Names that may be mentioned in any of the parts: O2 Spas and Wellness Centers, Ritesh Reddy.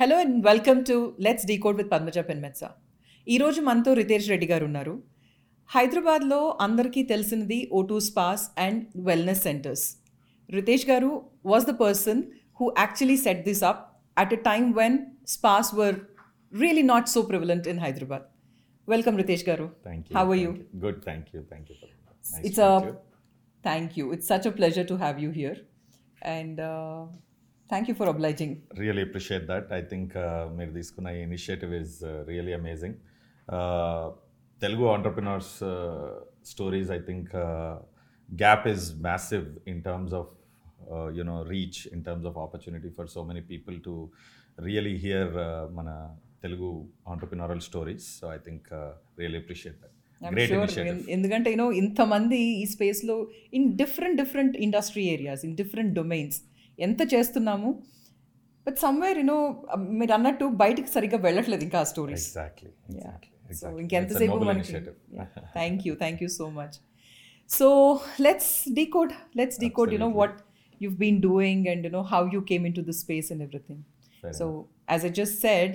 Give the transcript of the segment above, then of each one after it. Hello and welcome to let's decode with Padmaja Penmetsa. ఈరోజు మనతో రితేష్ రెడ్డి గారు ఉన్నారు. హైదరాబాద్లో అందరికీ తెలిసినది O2 spas and wellness centres. Ritesh garu was the person who actually set this up at a time when spas were really not so prevalent in Hyderabad. Welcome Ritesh garu. How are you? Good, thank you. Thank you. Thank you. It's such a pleasure to have you here. And thank you for obliging. Really appreciate that. I think meer teeskunna initiative is really amazing. Telugu entrepreneurs stories, I think gap is massive in terms of reach, in terms of opportunity for so many people to really hear mana Telugu entrepreneurial stories. So I think really appreciate that. ఎందుకంటే ఇంతమంది ఈ స్పేస్లో in different industry areas, in different domains ఎంత చేస్తున్నాము, but somewhere మీరు అన్నట్టు బయటకు సరిగ్గా వెళ్ళట్లేదు ఇంకా ఆ స్టోరీస్. సో ఇంకెంతసేపు మనకి. Thank you so much. So let's decode what you've been doing and how you came into the space and everything. So as I just said,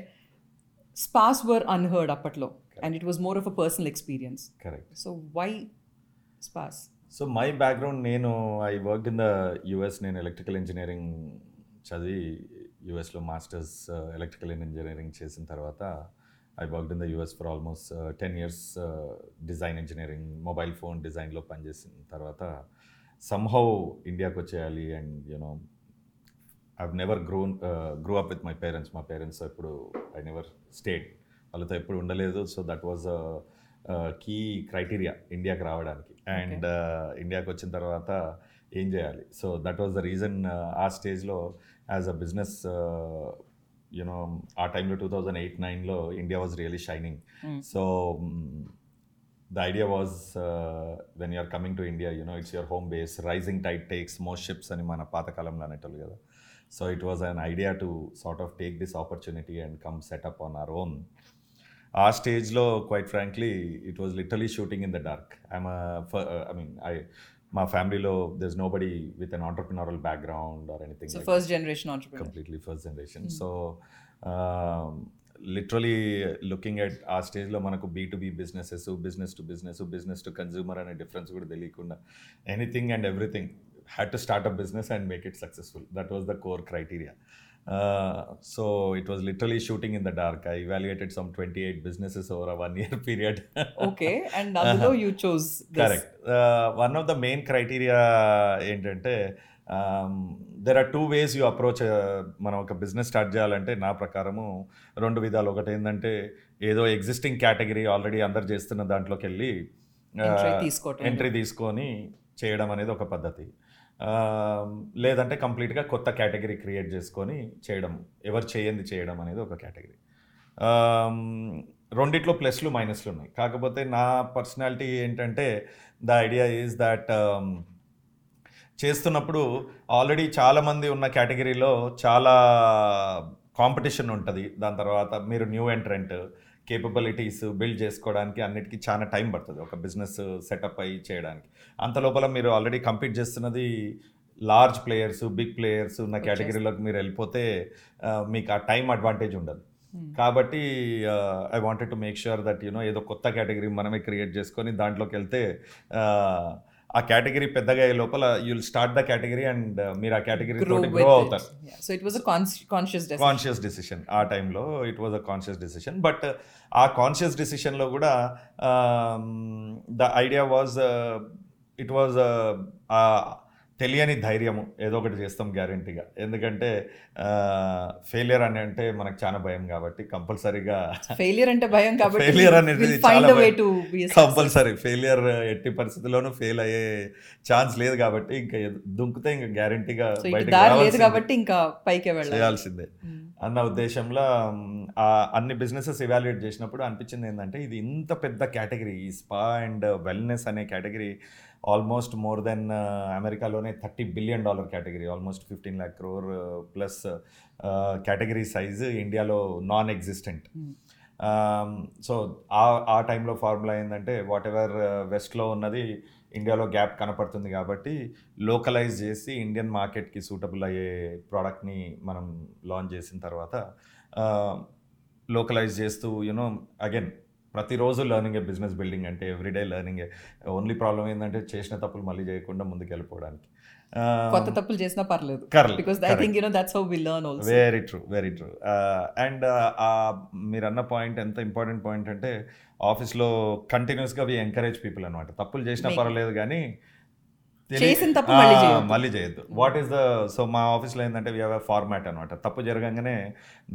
spas were unheard అప్పట్లో. And it was more of a personal experience. Correct. So why spas? So my background, I worked in the US in electrical engineering. Chadi US lo masters electrical engineering chesin tarvata I worked in the US for almost 10 years design engineering, mobile phone design lo pan chesin tarvata somehow India ko cheyali and I've never grew up with my parents. My parents eppudu I never stayed, వాళ్ళతో ఎప్పుడు ఉండలేదు. So that was key criteria ఇండియాకి రావడానికి. And ఇండియాకి వచ్చిన తర్వాత ఏం చేయాలి, so that was the reason. ఆ స్టేజ్లో యాజ్ అ బిజినెస్ ఆ టైంలో 2008-09 India was really shining. So the idea was when you're coming to India it's your home base, rising tide takes most ships అని మన పాతకాలంలో అనేటోళ్ళు కదా. So it was an idea to sort of take this opportunity and come set up on our own. Our stage lo, quite frankly, it was literally shooting in the dark. My family lo, there's nobody with an entrepreneurial background or anything. So like first that. Generation entrepreneur. Completely first generation. So literally looking at our stage lo manaku B2B businesses, business to business to consumer ane difference kuda teliyakunda anything and everything. Had to start a business and make it successful. That was the core criteria. So it was literally shooting in the dark. I evaluated some 28 businesses over a 1-year period. Okay, and although you chose this. Correct. One of the main criteria entante there are two ways you approach మనం ఒక business start చేయాలంటే నా ప్రకారము రెండు విధాలు. ఒకటి ఏంటంటే ఏదో ఎగ్జిస్టింగ్ కేటగిరీ ఆల్రెడీ అందరు చేస్తున్న దాంట్లోకి వెళ్ళి ఎంట్రీ తీసుకొని చేయడం అనేది ఒక పద్ధతి. లేదంటే కంప్లీట్గా కొత్త కేటగిరీ క్రియేట్ చేసుకొని చేయడం, ఎవరు చేయంది చేయడం అనేది ఒక కేటగిరీ. రెండిట్లో ప్లస్లు మైనస్లు ఉన్నాయి. కాకపోతే నా పర్సనాలిటీ ఏంటంటే ద ఐడియా ఈజ్ దట్ చేస్తున్నప్పుడు ఆల్రెడీ చాలామంది ఉన్న కేటగిరీలో చాలా కాంపిటీషన్ ఉంటుంది. దాని తర్వాత మీరు న్యూ ఎంట్రెంట్, కేపబిలిటీస్ బిల్డ్ చేసుకోవడానికి అన్నిటికీ చాలా టైం పడుతుంది ఒక బిజినెస్ సెటప్ అయ్యి చేయడానికి. అంత లోపల మీరు ఆల్రెడీ కంపీట్ చేస్తున్నది లార్జ్ ప్లేయర్స్, బిగ్ ప్లేయర్స్ ఉన్న కేటగిరీలోకి మీరు వెళ్ళిపోతే మీకు ఆ టైం అడ్వాంటేజ్ ఉండదు. కాబట్టి I wanted to make sure that ఏదో కొత్త కేటగిరీ మనమే క్రియేట్ చేసుకొని దాంట్లోకి వెళ్తే ఆ కేటగిరీ పెద్దగా అయ్యే లోపల you'll start the category and మీరు ఆ కేటగిరీ తోటి గ్రో అవుతారు. So it was a conscious decision. ఆ టైంలో it was a conscious decision. But ఆ కాన్షియస్ డిసిషన్లో కూడా the idea was it was తెలియని ధైర్యము, ఏదో ఒకటి చేస్తాం గ్యారంటీగా. ఎందుకంటే ఫెయిలియర్ అని అంటే మనకు చాలా భయం కాబట్టి కంపల్సరీగా ఫెయిలియర్ అనేది చాలా కంపల్సరీ. ఫెయిలియర్ ఎట్టి పరిస్థితుల్లోనూ ఫెయిల్ అయ్యే ఛాన్స్ లేదు కాబట్టి ఇంకా దుంకుతే ఇంకా గ్యారంటీగా చేయాల్సిందే అన్న ఉద్దేశంలో అన్ని బిజినెసెస్ ఎవాల్యుయేట్ చేసినప్పుడు అనిపించింది ఏంటంటే ఇది ఇంత పెద్ద కేటగిరీ, ఈ స్పా అండ్ వెల్నెస్ అనే కేటగిరీ ఆల్మోస్ట్ మోర్ దెన్ అమెరికాలోనే $30 billion category, almost 15 lakh crore plus category size ఇండియాలో నాన్ ఎగ్జిస్టెంట్. సో ఆ టైంలో ఫార్ములా ఏంటంటే వాట్ ఎవర్ వెస్ట్లో ఉన్నది ఇండియాలో గ్యాప్ కనపడుతుంది కాబట్టి లోకలైజ్ చేసి ఇండియన్ మార్కెట్కి సూటబుల్ అయ్యే ప్రోడక్ట్ని మనం లాంచ్ చేసిన తర్వాత లోకలైజ్ చేస్తూ యూనో అగైన్ ప్రతిరోజు లెర్నింగే, బిజినెస్ బిల్డింగ్ అంటే ఎవ్రీడే లెర్నింగే. ఓన్లీ ప్రాబ్లం ఏంటంటే చేసిన తప్పులు మళ్ళీ చేయకుండా ముందుకు వెళ్ళిపోవడానికి. కొత్త తప్పులు చేసినా పర్లేదు, because I think you know that's how we learn also. Very true, very true. And మీరు అన్న పాయింట్ ఎంత ఇంపార్టెంట్ పాయింట్ అంటే, ఆఫీస్లో కంటిన్యూస్గా వి ఎంకరేజ్ పీపుల్ అనమాట. తప్పులు చేసినా పర్లేదు కానీ మళ్ళీ చేయొద్దు. వాట్ ఈస్ ద, సో మా ఆఫీస్లో ఏంటంటే వి హ్యావ్ ఎ ఫార్మాట్ అనమాట. తప్పు జరగంగానే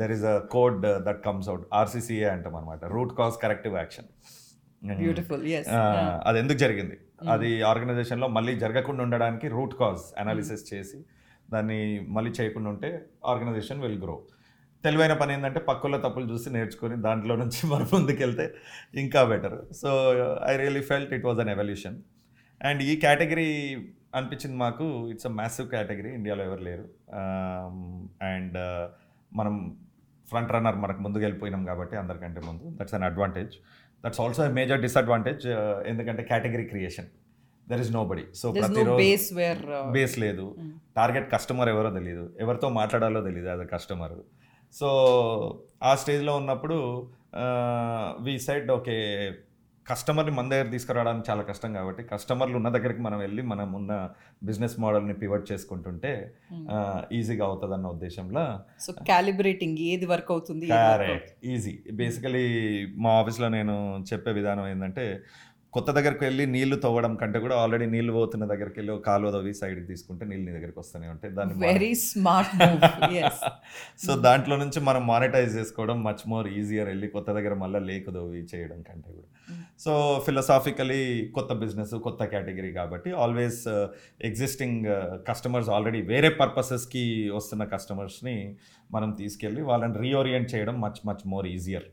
there is a code that comes out, RCCA అంటాం అనమాట, root cause corrective action. Beautiful. అది ఎందుకు జరిగింది, అది ఆర్గనైజేషన్లో మళ్ళీ జరగకుండా ఉండడానికి రూట్ కాజ్ అనాలిసిస్ చేసి దాన్ని మళ్ళీ చేయకుండా ఉంటే ఆర్గనైజేషన్ విల్ గ్రో. తెలివైన పని ఏంటంటే పక్కల్లో తప్పులు చూసి నేర్చుకొని దాంట్లో నుంచి మనం ముందుకెళ్తే ఇంకా better. So I really felt it was an evolution. And ఈ కేటగిరీ అనిపించింది మాకు, ఇట్స్ అ మ్యాసివ్ కేటగిరీ, ఇండియాలో ఎవరు లేరు. అండ్ మనం ఫ్రంట్ రన్నర్, మనకు ముందుకు వెళ్ళిపోయినాం కాబట్టి అందరికంటే ముందు, that's an advantage. That's also a major disadvantage, ఎందుకంటే category creation, there is nobody. So ప్రతిరోజు బేస్ లేదు, టార్గెట్ కస్టమర్ ఎవరో తెలియదు, ఎవరితో మాట్లాడాలో తెలియదు యాజ్ అ కస్టమర్. సో ఆ స్టేజ్లో ఉన్నప్పుడు వి సెడ్ ఓకే, కస్టమర్ని మన దగ్గర తీసుకురావడానికి చాలా కష్టం కాబట్టి కస్టమర్లు ఉన్న దగ్గరికి మనం వెళ్ళి మనం ఉన్న బిజినెస్ మోడల్ని పివట్ చేసుకుంటుంటే ఈజీగా అవుతుంది అన్న ఉద్దేశంలో. సో క్యాలిబ్రేటింగ్ ఏది వర్క్ అవుతుంది ఈజీ. బేసికలీ మా ఆఫీస్లో నేను చెప్పే విధానం ఏంటంటే, కొత్త దగ్గరికి వెళ్ళి నీళ్లు తవ్వడం కంటే కూడా ఆల్రెడీ నీళ్లు పోతున్న దగ్గరికి వెళ్ళి కాలువ తవ్వి సైడ్కి తీసుకుంటే నీళ్ళు నీ దగ్గరికి వస్తూనే ఉంటాయి. దాన్ని వెరీ స్మార్ట్ మూవ్. సో దాంట్లో నుంచి మనం మానిటైజ్ చేసుకోవడం మచ్ మోర్ ఈజియర్, వెళ్ళి కొత్త దగ్గర మళ్ళీ లేకు తవ్వి చేయడం కంటే కూడా. సో ఫిలాసాఫికలీ కొత్త బిజినెస్, కొత్త కేటగిరీ కాబట్టి ఆల్వేస్ ఎగ్జిస్టింగ్ కస్టమర్స్, ఆల్రెడీ వేరే పర్పసెస్కి వస్తున్న కస్టమర్స్ని మనం తీసుకెళ్ళి వాళ్ళని రీఓరియంట్ చేయడం మచ్ మచ్ మోర్ ఈజియర్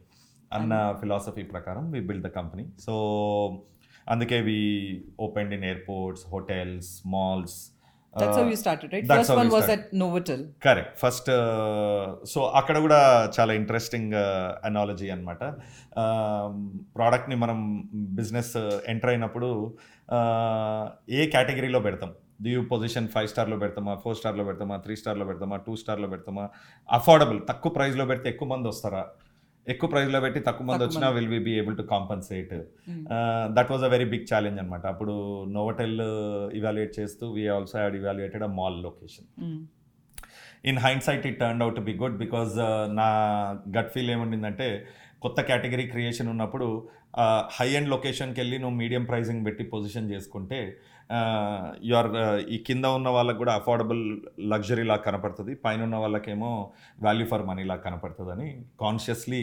అన్న ఫిలాసఫీ ప్రకారం we build the company. So అందుకే we opened in airports, hotels, malls. That's how you started, right? First one was at Novotel. Correct. First, so అక్కడ కూడా చాలా ఇంట్రెస్టింగ్ అనాలజీ అన్నమాట. ప్రోడక్ట్ని మనం business enter అయినప్పుడు ఏ కేటగిరీలో పెడతాం, డ్యూ పొజిషన్ 5 స్టార్లో పెడతామా, 4 స్టార్లో పెడతామా, 3 స్టార్లో పెడతామా, 2 స్టార్లో పెడతామా, అఫోర్డబుల్ తక్కువ ప్రైస్లో పెడితే ఎక్కువ మంది వస్తారా, ఎక్కువ ప్రైస్లో పెట్టి తక్కువ మంది వచ్చినా will we be able to compensate. That was a very big challenge అనమాట. అప్పుడు నోవోటెల్ ఇవాల్యుయేట్ చేస్తూ we also had evaluated a mall location. In hindsight it turned out to be good, because నా gut feel ఏముండిందంటే, కొత్త category creation ఉన్నప్పుడు high end లొకేషన్కి వెళ్ళి నువ్వు మీడియం ప్రైజింగ్ పెట్టి పొజిషన్ చేసుకుంటే యూఆర్ ఈ కింద ఉన్న వాళ్ళకి కూడా అఫోర్డబుల్ లగ్జరీ లాగా కనపడుతుంది, పైన ఉన్న వాళ్ళకేమో వాల్యూ ఫర్ మనీ లాగా కనపడుతుంది అని consciously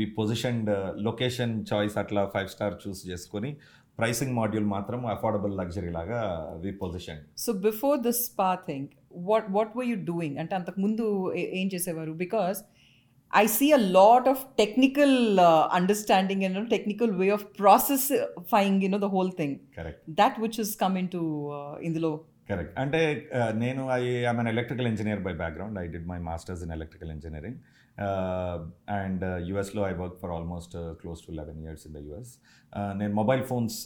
we positioned location choice అట్లా 5 స్టార్ చూస్ చేసుకొని ప్రైసింగ్ మాడ్యూల్ మాత్రం అఫోర్డబుల్ లగ్జరీ లాగా we position. So before this spa thing what were you doing అంటే, అంతకుముందు ఏం చేసేవారు? Because I see a lot of technical understanding and technical way of processifying, the whole thing. Correct. That which has come into Indulo. Correct. Ante nenu I am an electrical engineer by background. I did my masters in electrical engineering. And US lo I worked for almost close to 11 years in the US. Nen mobile phones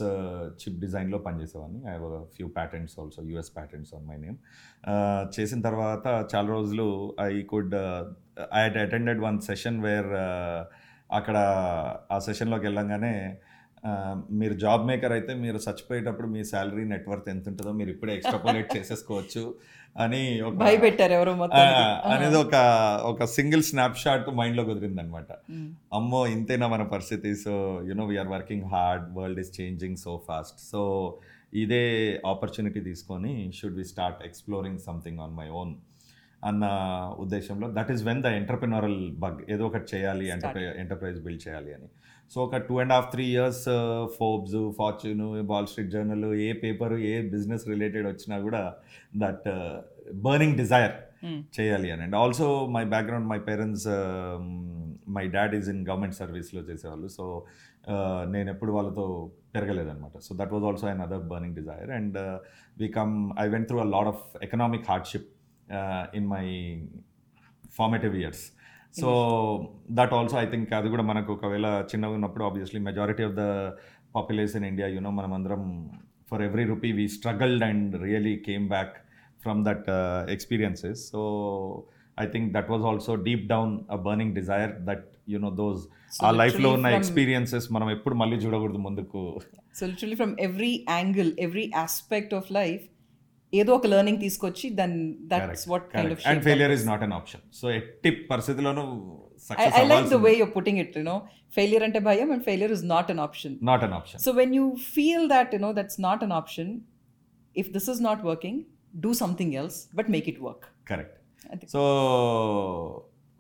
chip design lo pan chesevanni. I have a few patents also, US patents on my name. Chesin tarvata chaala rojulu I had attended one session where అక్కడ ఆ సెషన్లోకి వెళ్ళంగానే మీరు job maker అయితే మీరు చచ్చిపోయేటప్పుడు మీ salary net worth ఎంత ఉంటుందో మీరు ఇప్పుడే ఎక్స్ట్రాపోలేట్ చేసేసుకోవచ్చు అని అనేది ఒక సింగిల్ స్నాప్ షాట్ మైండ్లో కుదిరింది అనమాట. అమ్మో ఇంతేనా మన పరిస్థితి. So you know we are working hard, world is changing so fast. So ఇదే ఆపర్చునిటీ తీసుకొని should we start exploring something on my own అన్న ఉద్దేశంలో, that is when the entrepreneurial bug, ఏదో ఒకటి చేయాలి, ఎంటర్ప్రైజ్ బిల్డ్ చేయాలి అని. సో ఒక 2.5-3 years Forbes, Fortune, Wall Street Journal, ఏ పేపరు ఏ బిజినెస్ రిలేటెడ్ వచ్చినా కూడా దట్ బర్నింగ్ డిజైర్ చేయాలి అని. And also my background, my parents, my dad is in government సర్వీస్లో చేసేవాళ్ళు. సో నేను ఎప్పుడు వాళ్ళతో పెరగలేదనమాట. So that was also another burning desire. And I went through a lot of economic hardship in my formative years. So that also I think adu kuda manaku okavela chinna unnappudu, obviously majority of the population in India, manamandram for every rupee we struggled and really came back from that experiences. So I think that was also deep down a burning desire that, you know, those so our life lo na experiences manam eppudu malli judaguddu munduku. So literally from every angle, every aspect of life, ఏదో ఒక learning తీసుకొచ్చి then that's what kind of and failure is not an option. So ఎట్టి పరిస్థితుల్లోనూ success అవ్వాలి. I like the way you're putting it, you know, failure ante bhayam and failure is not an option. Not an option. So when you feel that, you know, that's not an option, if this is not working, do something else but make it work. Correct. So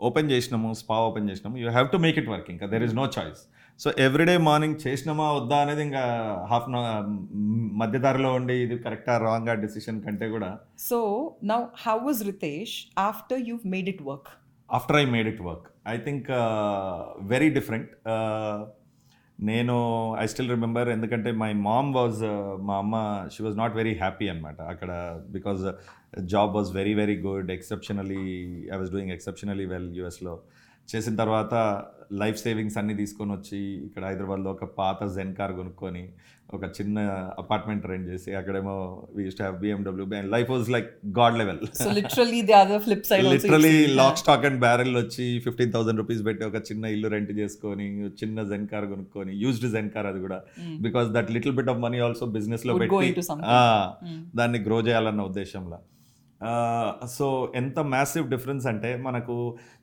open చేసినాము, spa open చేసినాము, you have to make it work. ఇంకా there is no choice. So everyday morning చేసినామా వద్దా అనేది ఇంకా half an hour మధ్యదారిలో ఉండి ఇది కరెక్టా రాంగా డెసిషన్ కంటే కూడా. So now how was Ritesh after you made it work? After I made it work, I think very different. నేను ఐ స్టిల్ రిమెంబర్, ఎందుకంటే మై మామ్ వాజ్, మా అమ్మ she was not very happy అనమాట అక్కడ, because job was very very good, exceptionally I was doing exceptionally well యూఎస్లో. చేసిన తర్వాత life savings అన్నీ తీసుకొని వచ్చి ఇక్కడ హైదరాబాద్లో ఒక పాత జెన్ కార్ కొనుక్కొని ఒక చిన్న అపార్ట్మెంట్ రెంట్ చేసి, అక్కడేమో we used to have BMW and life was like god level. So literally the other flip side also, literally lock stock and barrel వచ్చి 15,000 రూపీస్ పెట్టి ఒక చిన్న ఇల్లు రెంట్ చేసుకొని చిన్న జెన్ కార్ కొనుక్కొని, యూజ్డ్ జెన్ కార్ అది కూడా, because that little bit of money also బిజినెస్లో పెట్టి దాన్ని గ్రో చేయాలన్న ఉద్దేశంలో. సో ఎంత మ్యాసివ్ డిఫరెన్స్ అంటే, మనకు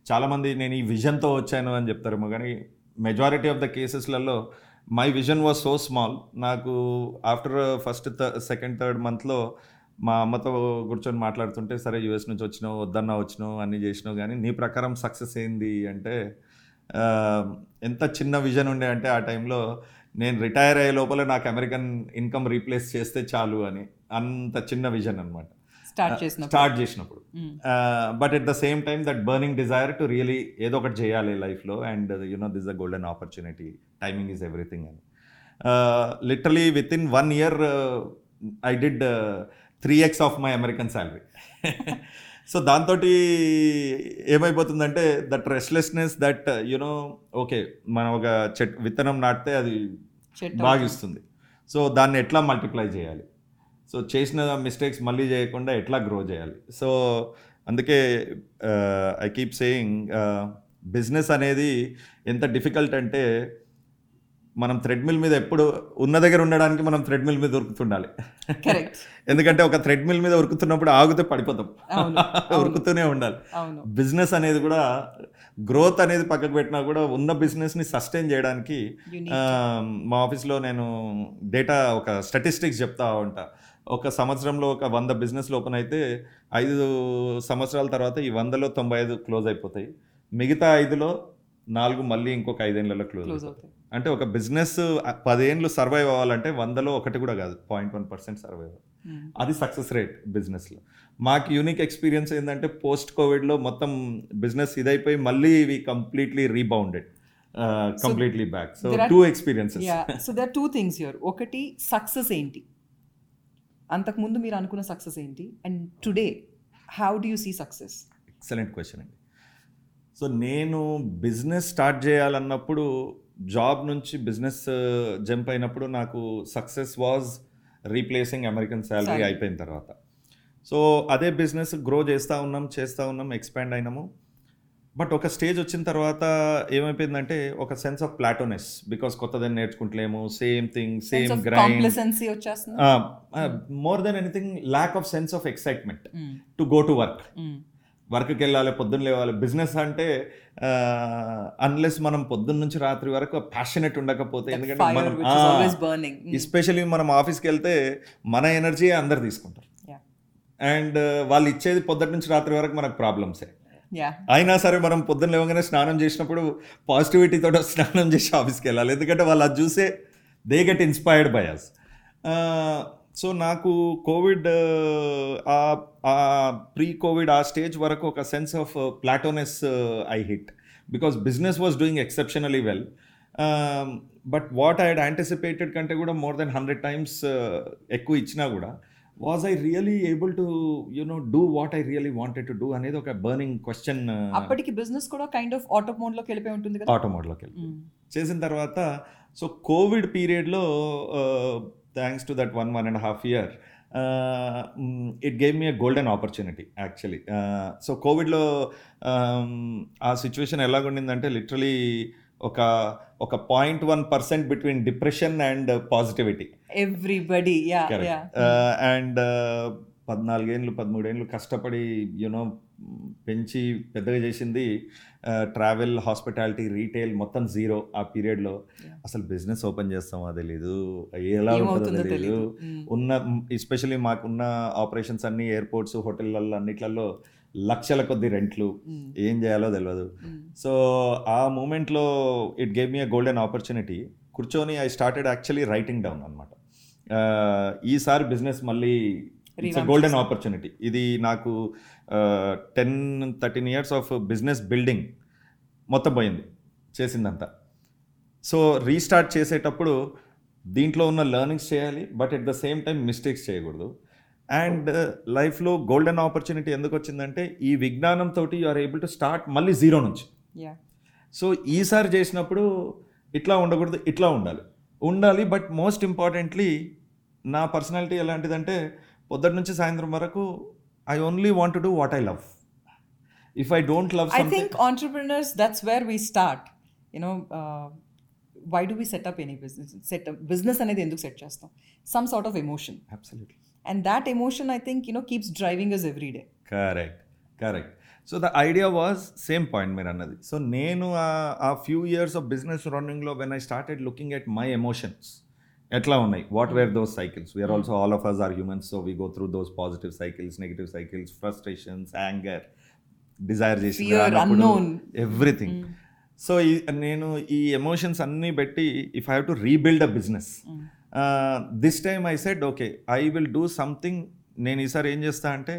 చాలామంది నేను ఈ విజన్తో వచ్చాను అని చెప్తారేమో, కానీ మెజారిటీ ఆఫ్ ద కేసెస్లలో my vision was so small. నాకు ఆఫ్టర్ ఫస్ట్ సెకండ్ థర్డ్ మంత్లో మా అమ్మతో కూర్చొని మాట్లాడుతుంటే, సరే యూఎస్ నుంచి వచ్చినావు, వద్దన్నా వచ్చినావు, అన్నీ చేసినావు, కానీ నీ ప్రకారం సక్సెస్ ఏంది అంటే, ఎంత చిన్న విజన్ ఉండే అంటే ఆ టైంలో నేను రిటైర్ అయ్యే లోపల నాకు అమెరికన్ ఇన్కమ్ రీప్లేస్ చేస్తే చాలు అని, అంత చిన్న విజన్ అనమాట స్టార్ట్ చేసినప్పుడు. But at the same time that burning desire to really ఏదో ఒకటి చేయాలి లైఫ్లో, and you know this a golden opportunity, timing is everything అని. Literally within 1 year I did 3x of my American salary. So దాంతో ఏమైపోతుందంటే that restlessness that you know, okay మనం ఒక విత్తనం నాటితే అది బాగా ఇస్తుంది, సో దాన్ని ఎట్లా మల్టిప్లై చేయాలి, సో చేసిన మిస్టేక్స్ మళ్ళీ చేయకుండా ఎట్లా గ్రో చేయాలి. సో అందుకే ఐ కీప్ సేయింగ్ బిజినెస్ అనేది ఎంత డిఫికల్ట్ అంటే, మనం థ్రెడ్మిల్ మీద ఎప్పుడు ఉన్న దగ్గర ఉండడానికి మనం థ్రెడ్మిల్ మీద ఉరుకుతుండాలి. ఎందుకంటే ఒక థ్రెడ్మిల్ మీద ఉరుకుతున్నప్పుడు ఆగితే పడిపోతాం, ఉరుకుతూనే ఉండాలి. బిజినెస్ అనేది కూడా గ్రోత్ అనేది పక్కకు పెట్టినా కూడా ఉన్న బిజినెస్ని సస్టైన్ చేయడానికి, మా ఆఫీస్లో నేను డేటా ఒక స్టాటిస్టిక్స్ చెప్తా ఉంటా, ఒక సంవత్సరంలో ఒక 100 బిజినెస్లు ఓపెన్ అయితే 5 సంవత్సరాల తర్వాత ఈ 100లో 95 క్లోజ్ అయిపోతాయి, మిగతా 5లో 4 మళ్ళీ ఇంకొక 5 ఏళ్లలో క్లోజ్ అవుతాయి. అంటే ఒక బిజినెస్ 10 ఏళ్ళు సర్వైవ్ అవ్వాలంటే 100లో 1 కూడా కాదు, 0.1% సర్వైవ్, అది సక్సెస్ రేట్ బిజినెస్లో. మాకు యూనిక్ ఎక్స్పీరియన్స్ ఏంటంటే, పోస్ట్ కోవిడ్లో మొత్తం బిజినెస్ ఇదైపోయి మళ్ళీ we completely rebounded, completely back. So 2 experiences. So there are 2 things here. ఒకటి సక్సెస్ ఏంటి, అంతకుముందు మీరు అనుకున్న సక్సెస్ ఏంటి, and today how do you see success? Excellent question అండి. సో నేను బిజినెస్ స్టార్ట్ చేయాలన్నప్పుడు, జాబ్ నుంచి బిజినెస్ జంప్ అయినప్పుడు నాకు success was replacing American salary అయిపోయిన తర్వాత. సో అదే బిజినెస్ గ్రో చేస్తూ ఉన్నాం, ఎక్స్పాండ్ అయినాము. బట్ ఒక స్టేజ్ వచ్చిన తర్వాత ఏమైపోయిందంటే, ఒక సెన్స్ ఆఫ్ ప్లాటోనెస్, బికాస్ కొత్తదని నేర్చుకుంటలేము, same thing same grind, more then anything lack of sense of excitement to go to వర్క్కి వెళ్ళాలి, పొద్దున్న లేవాలి. బిజినెస్ అంటే అన్లెస్ మనం పొద్దున్న నుంచి రాత్రి వరకు ప్యాషనెట్ ఉండకపోతే, ఎందుకంటే మనం ఎస్పెషల్లీ మనం ఆఫీస్కి వెళ్తే మన ఎనర్జీ అందరు తీసుకుంటారు, అండ్ వాళ్ళు ఇచ్చేది పొద్దుటి నుంచి రాత్రి వరకు మనకు ప్రాబ్లమ్సే. అయినా సరే మనం పొద్దున్న లేవగానే స్నానం చేసినప్పుడు పాజిటివిటీతో స్నానం చేసి ఆఫీస్కి వెళ్ళాలి, ఎందుకంటే వాళ్ళు అది చూసే they get inspired by us. So నాకు కోవిడ్ ప్రీ కోవిడ్ ఆ స్టేజ్ వరకు ఒక sense of plateauness I hit, because business was doing exceptionally well, but what I had anticipated కంటే కూడా మోర్ దెన్ 100 times ఎక్కువ ఇచ్చినా కూడా, was I really able to, you know, do what I really wanted to do అనేది ఒక burning question. అప్పటికి business కూడా kind of auto మోడ్లోకి వెళ్ళిపోయి ఉంటుంది కదా. ఆటో మోడ్లోకి వెళ్ళిపోయి చేసిన తర్వాత, సో కోవిడ్ పీరియడ్లో thanks to that 1.5 year it gave me a golden opportunity actually. So కోవిడ్లో ఆ సిచ్యువేషన్ ఎలాగుండిందంటే లిటరలీ ఒక 0.1% between depression and positivity everybody. And 14 ఏళ్ళు 13 ఏళ్ళు కష్టపడి యూనో పెంచి పెద్దగా చేసింది ట్రావెల్, హాస్పిటాలిటీ, రీటైల్ మొత్తం జీరో ఆ పీరియడ్లో. అసలు బిజినెస్ ఓపెన్ చేస్తామో తెలీదు, ఎలా ఉంటుందో తెలీదు. ఉన్న ఎస్పెషల్లీ మాకున్న ఆపరేషన్స్ అన్నీ ఎయిర్పోర్ట్స్, హోటళ్ళల్లో అన్నిట్లలో లక్షల కొద్ది రెంట్లు, ఏం చేయాలో తెలియదు. సో ఆ మూమెంట్లో it gave me a golden opportunity. కూర్చొని I started actually writing down అనమాట, ఈసారి బిజినెస్ మళ్ళీ ఇట్స్ గోల్డెన్ ఆపర్చునిటీ. ఇది నాకు 10-13 years ఆఫ్ బిజినెస్ బిల్డింగ్ మొత్తం పోయింది, చేసిందంతా. సో రీస్టార్ట్ చేసేటప్పుడు దీంట్లో ఉన్న లెర్నింగ్స్ చేయాలి, but at the same time mistakes చేయకూడదు. అండ్ లైఫ్లో గోల్డెన్ ఆపర్చునిటీ ఎందుకు వచ్చిందంటే ఈ విజ్ఞానంతో you are able to start మళ్ళీ జీరో నుంచి. సో ఈసారి చేసినప్పుడు ఇట్లా ఉండకూడదు, ఇట్లా ఉండాలి. బట్ మోస్ట్ ఇంపార్టెంట్లీ నా పర్సనాలిటీ ఎలాంటిదంటే పొద్దుటి నుంచి సాయంత్రం వరకు I only want to do what I love. If I don't love something, I think entrepreneurs that's where we start. You know why do we set up any business? Set up business అనేది ఎందుకు set చేస్తాం? Some sort of emotion. Absolutely. And that emotion, I think, you know, keeps driving us every day. Correct. So the idea was, same point meer annadi. So nenu a few years of business running lo, when I started looking at my emotions, etla unnai, what were those cycles? We are also, all of us are humans, so we go through those positive cycles, negative cycles, frustrations, anger, desire, fear, unknown, everything. So nenu ee emotions anni betti, if I have to rebuild a business, this time I said, okay, I will do something. నేను ఈసారి ఏం చేస్తా అంటే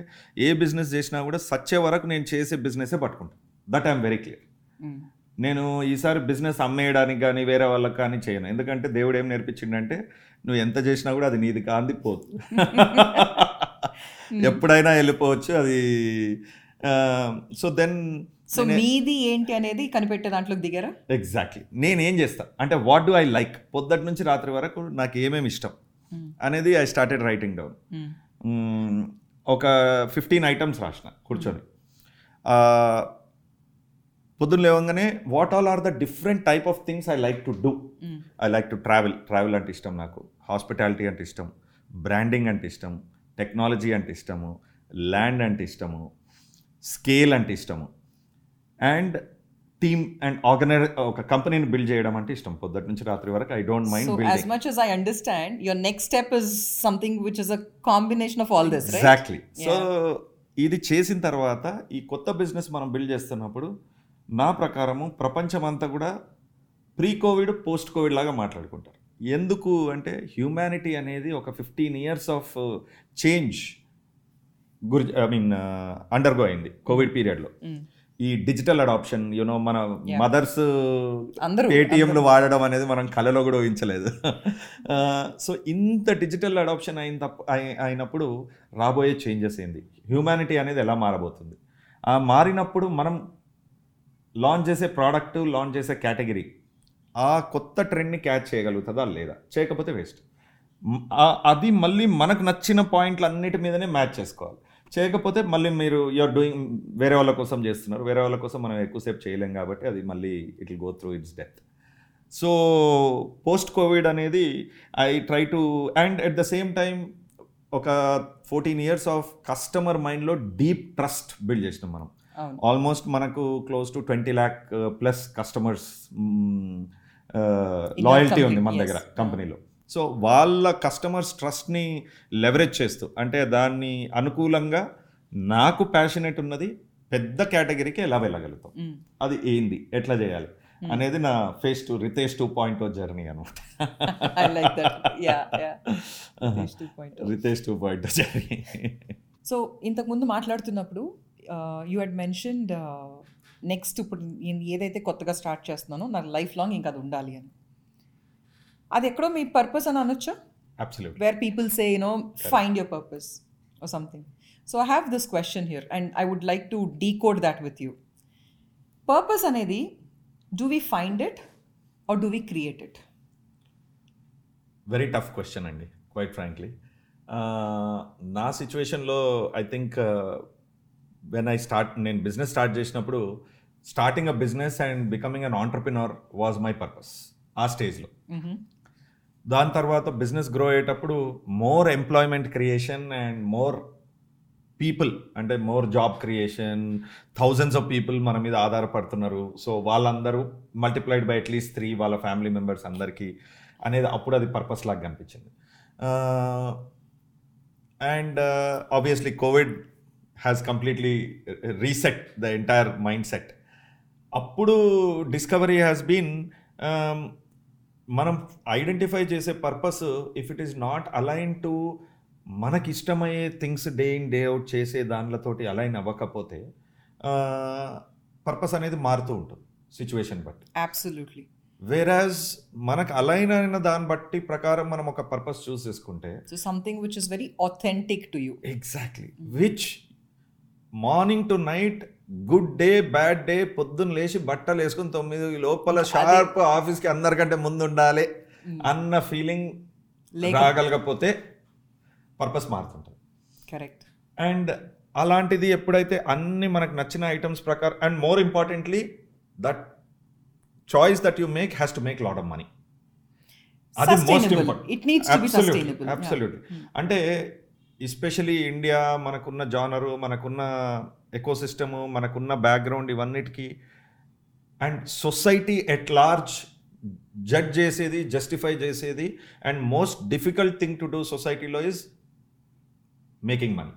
ఏ business చేసినా కూడా సచ్చే వరకు నేను చేసే బిజినెసే పట్టుకుంటా. That I'm very clear. నేను ఈసారి బిజినెస్ అమ్మేయడానికి కానీ వేరే వాళ్ళకి కానీ చేయను. ఎందుకంటే దేవుడు ఏం నేర్పించిండంటే నువ్వు ఎంత చేసినా కూడా అది నీది కాంది పోదు, ఎప్పుడైనా వెళ్ళిపోవచ్చు అది. సో దెన్ సో మీది ఏంటి అనేది కనిపెట్టే దాంట్లోకి దిగారా? ఎగ్జాక్ట్లీ. నేనేం చేస్తా అంటే వాట్ డూ ఐ లైక్, పొద్దుటి నుంచి రాత్రి వరకు నాకు ఏమేమి ఇష్టం అనేది I started writing down. 15 items రాసిన కూర్చొని. పొద్దున్న లేవగానే what all are the different type of things I like to do. I like to travel, travel అంటే ఇష్టం నాకు. హాస్పిటాలిటీ అంటే ఇష్టం, బ్రాండింగ్ అంటే ఇష్టం, టెక్నాలజీ అంటే ఇష్టము, ల్యాండ్ అంటే ఇష్టము, స్కేల్ అంటే ఇష్టము, అండ్ టీమ్ అండ్ ఆర్గనైజ్, ఒక కంపెనీని బిల్డ్ చేయడం అంటే ఇష్టం. పొద్దుటి నుంచి రాత్రి వరకు I don't mind building. As much as I understand your next step is something which is a combination of all this, right? Exactly. So ఇది చేసిన తర్వాత ఈ కొత్త బిజినెస్ మనం బిల్డ్ చేస్తున్నప్పుడు నా ప్రకారము ప్రపంచం అంతా కూడా ప్రీ కోవిడ్, పోస్ట్ కోవిడ్ లాగా మాట్లాడుకుంటారు. ఎందుకు అంటే హ్యూమానిటీ అనేది ఒక 15 years ఆఫ్ చేంజ్ అండర్గో అయింది కోవిడ్ పీరియడ్లో. ఈ డిజిటల్ అడాప్షన్, యూనో మన మదర్స్ పేటిఎంలు వాడడం అనేది మనం కళలో కూడా ఊహించలేదు. సో ఇంత డిజిటల్ అడాప్షన్ అయినప్పుడు రాబోయే చేంజెస్ ఏంది, హ్యూమానిటీ అనేది ఎలా మారబోతుంది, ఆ మారినప్పుడు మనం లాంచ్ చేసే ప్రోడక్ట్, లాంచ్ చేసే కేటగిరీ ఆ కొత్త ట్రెండ్ని క్యాచ్ చేయగలుగుతుందా లేదా, చేయకపోతే వేస్ట్. అది మళ్ళీ మనకు నచ్చిన పాయింట్లు అన్నిటి మీదనే మ్యాచ్ చేసుకోవాలి. చేయకపోతే మళ్ళీ మీరు యూఆర్ డూయింగ్ వేరే వాళ్ళ కోసం చేస్తున్నారు, వేరే వాళ్ళ కోసం మనం ఎక్కువసేపు చేయలేం కాబట్టి అది మళ్ళీ it will go through its death. So post Covid అనేది I try to, and at the same time ఒక 14 years ఆఫ్ కస్టమర్ మైండ్లో డీప్ ట్రస్ట్ బిల్డ్ చేసినాం మనం. ఆల్మోస్ట్ మనకు close to 20 lakh+ customers loyalty ఉంది మన దగ్గర కంపెనీలో. సో వాళ్ళ కస్టమర్స్ ట్రస్ట్ని లెవరేజ్ చేస్తూ, అంటే దాన్ని అనుకూలంగా నాకు ప్యాషనెట్ ఉన్నది పెద్ద కేటగిరీకి ఎలా వెళ్ళగలుగుతాం, అది ఏంది, ఎట్లా చేయాలి అనేది నా ఫేస్ టు రితేష్ 2.0 జర్నీ అనమాట. రితేష్ 2.0 జర్నీ. సో ఇంతకుముందు మాట్లాడుతున్నప్పుడు యూ హ్యాడ్ మెన్షన్డ్ నెక్స్ట్ ఇప్పుడు నేను ఏదైతే కొత్తగా స్టార్ట్ చేస్తున్నానో నాకు లైఫ్ లాంగ్ ఇంకా అది ఉండాలి అని. అది ఎక్కడో మీ పర్పస్ అని అనొచ్చా? Absolutely. Where people say you know find your purpose or something. So I have this question here and I would like to decode that with you. Purpose అనేది do we find it or do we create it? Very tough question అండి, quite frankly. నా సిచ్యువేషన్లో I think when నేను business start చేసినప్పుడు starting a business and becoming an entrepreneur was my purpose ఆ స్టేజ్లో. దాని తర్వాత బిజినెస్ గ్రో అయ్యేటప్పుడు more employment creation and more people అంటే more job creation, thousands of people మన మీద ఆధారపడుతున్నారు. సో వాళ్ళందరూ మల్టిప్లైడ్ బై అట్లీస్ట్ 3 వాళ్ళ ఫ్యామిలీ మెంబర్స్ అందరికీ అనేది అప్పుడు అది పర్పస్ లాగా కనిపించింది. And obviously Covid has completely reset the entire mindset. అప్పుడు డిస్కవరీ హ్యాస్ బీన్ మనం ఐడెంటిఫై చేసే purpose if it is not align to మనకి ఇష్టమయ్యే things day in day out చేసే దానిలతోటి అలైన్ అవ్వకపోతే పర్పస్ అనేది మారుతూ ఉంటుంది సిచ్యువేషన్ బట్టి. అబ్సల్యూట్లీ. వేరాజ్ మనకు అలైన్ అయిన దాన్ని బట్టి ప్రకారం మనం ఒక పర్పస్ చూస్ చేసుకుంటే so something which is very authentic to you. Exactly. Which morning to night good day bad day పొద్దున్న లేచి బట్టలు వేసుకుని 9 లోపల షార్ప్ ఆఫీస్కి అందరికంటే ముందు ఉండాలి అన్న ఫీలింగ్ రాగలకపోతే పర్పస్ మారుతుంటుంది. కరెక్ట్. అండ్ అలాంటిది ఎప్పుడైతే అన్ని మనకు నచ్చిన ఐటమ్స్ ప్రకారం and more importantly that choice that you make has to make a lot of money. అది most important. It needs to be sustainable. Absolutely. అంటే ఎస్పెషల్లీ ఇండియా మనకున్న జానరు, మనకున్న ఎకోసిస్టము, మనకున్న బ్యాక్గ్రౌండ్ ఇవన్నిటికీ and society at large judge చేసేది, justify చేసేది and most difficult thing to do సొసైటీలో is making money.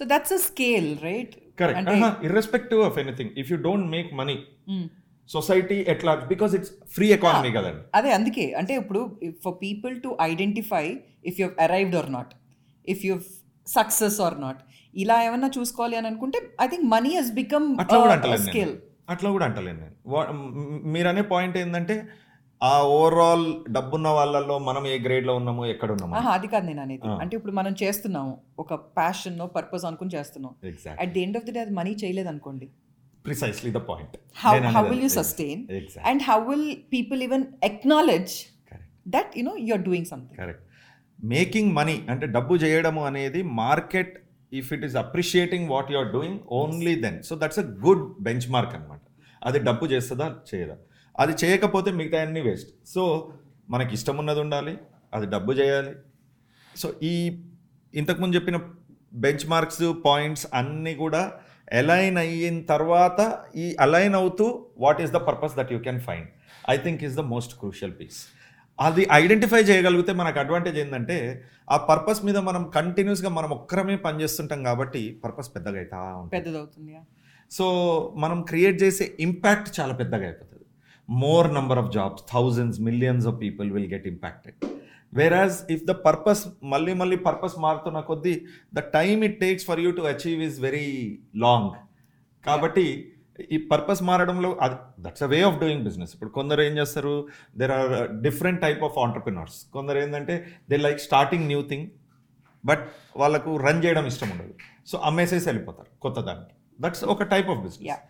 So that's a scale, right? Correct. Irrespective of anything if you don't make money society at large because it's free economy కదండి. అదే అందుకే అంటే ఇప్పుడు for people to identify if you arrived or not, if you success or not, ఇలా ఏమన్నా చూసుకోవాలి అని అనుకుంటే I think money has become scale. అట్లా కూడా అంటలేను నేను. మీరనే పాయింట్ ఏంటంటే ఆ ఓవరాల్ డబ్బున్న వాళ్ళలో మనం ఏ గ్రేడ్లో ఉన్నాము, ఎక్కడ ఉన్నాము, అది కాదు నేను అనేది. అంటే ఇప్పుడు మనం చేస్తున్నాము ఒక ప్యాషన్ పర్పస్ అనుకుని చేస్తున్నాం. At the end of the day అది మనీ చేయలేదు అనుకోండి. Precisely the point. How will you sustain? Exactly. And how will people even acknowledge Correct. that, you know, you're doing something? Correct. Making money, and dabbu cheyadamu anedi market, if it is appreciating what you're doing, only yes. then. So that's a good benchmark anamata. Adi dabbu chestada cheyada. Adi cheyakapothe migitha anni waste. So manaki ishtam unnadi undali, adi dabbu cheyali. So ee intaku mundu cheppina benchmarks, points anni kuda align అయిన తర్వాత ఈ align అవుతూ what is the purpose that you can find I think is the most crucial piece. అది identify చేయగలిగితే మనకు advantage ఏంటంటే ఆ purpose మీద మనం కంటిన్యూస్గా మనం ఒక్కరమే పనిచేస్తుంటాం కాబట్టి పర్పస్ పెద్దగా అవుతుంది. సో మనం క్రియేట్ చేసే ఇంపాక్ట్ చాలా పెద్దగా అయిపోతుంది. More number of jobs, thousands, millions of people will get impacted. Whereas if the purpose మళ్ళీ purpose మారుతున్న కొద్దీ the time it takes for you to achieve is very long. కాబట్టి ఈ పర్పస్ మారడంలో that's a way of doing business. ఇప్పుడు కొందరు ఏం చేస్తారు, there are different type of entrepreneurs. కొందరు ఏంటంటే they like starting new thing but వాళ్ళకు రన్ చేయడం ఇష్టం ఉండదు. సో అమ్మేసేసి వెళ్ళిపోతారు కొత్త దానికి. దట్స్ ఒక type of business.